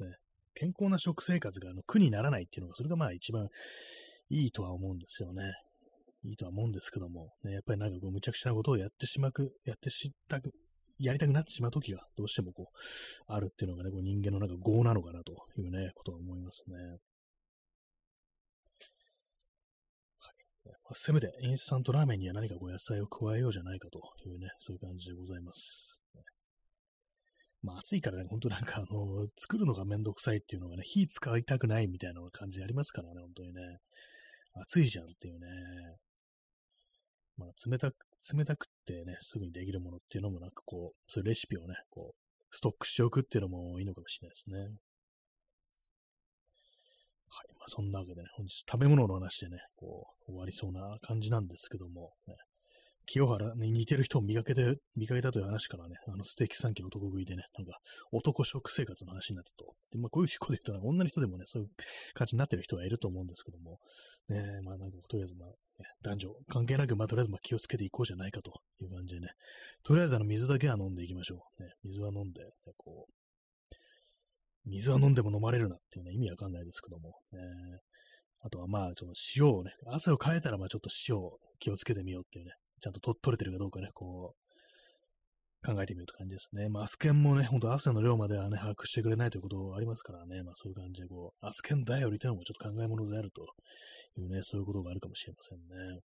ー、ね、健康な食生活があの苦にならないっていうのが、それがまあ一番いいとは思うんですよね。いいとは思うんですけども、ね、やっぱりなんかこう、むちゃくちゃなことをやってしまく、やってしたく、やりたくなってしまうときが、どうしてもこう、あるっていうのがね、こう人間のなんか業なのかなというね、ことは思いますね。せめてインスタントラーメンには何かこう野菜を加えようじゃないかというね、そういう感じでございます。まあ暑いからね、本当なんかあの、作るのがめんどくさいっていうのがね、火使いたくないみたいな感じありますからね、本当にね。暑いじゃんっていうね。まあ冷たく、冷たくってね、すぐにできるものっていうのもなんかこう、そういうレシピをね、こう、ストックしておくっていうのもいいのかもしれないですね。はい。まあ、そんなわけでね、本日食べ物の話でね、こう、終わりそうな感じなんですけども、ね、清原に似てる人を見かけて、見かけたという話からね、あの、ステーキさんキロ男食いでね、なんか、男食生活の話になったと。で、まあ、こういうことで言ったら、女の人でもね、そういう感じになってる人はいると思うんですけども、ね、まあ、なんか、とりあえず、まあ、ね、男女関係なく、まあ、とりあえず、まあ、気をつけていこうじゃないかという感じでね、とりあえず、あの、水だけは飲んでいきましょう。ね、水は飲んで、ね、こう、水は飲んでも飲まれるなっていうね、意味わかんないですけども。えー、あとはまあ、その塩をね、汗をかいたらまあちょっと塩を気をつけてみようっていうね、ちゃんと取れてるかどうかね、こう、考えてみるという感じですね。まあ、アスケンもね、ほんと汗の量まではね、把握してくれないということありますからね、まあそういう感じで、こう、アスケン頼りというのもちょっと考え物であるというね、そういうことがあるかもしれませんね。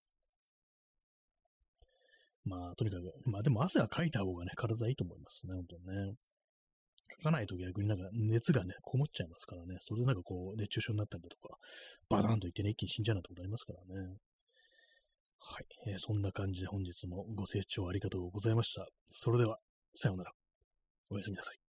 まあ、とにかく、まあでも汗はかいた方がね、体いいと思いますね、ほんとね。かかないと逆になんか熱がね、こもっちゃいますからね、それでなんかこう、熱中症になったりだとか、バタンといってね、一気に死んじゃうなんてことありますからね。はい、えー、そんな感じで本日もご清聴ありがとうございました。それでは、さようなら。おやすみなさい。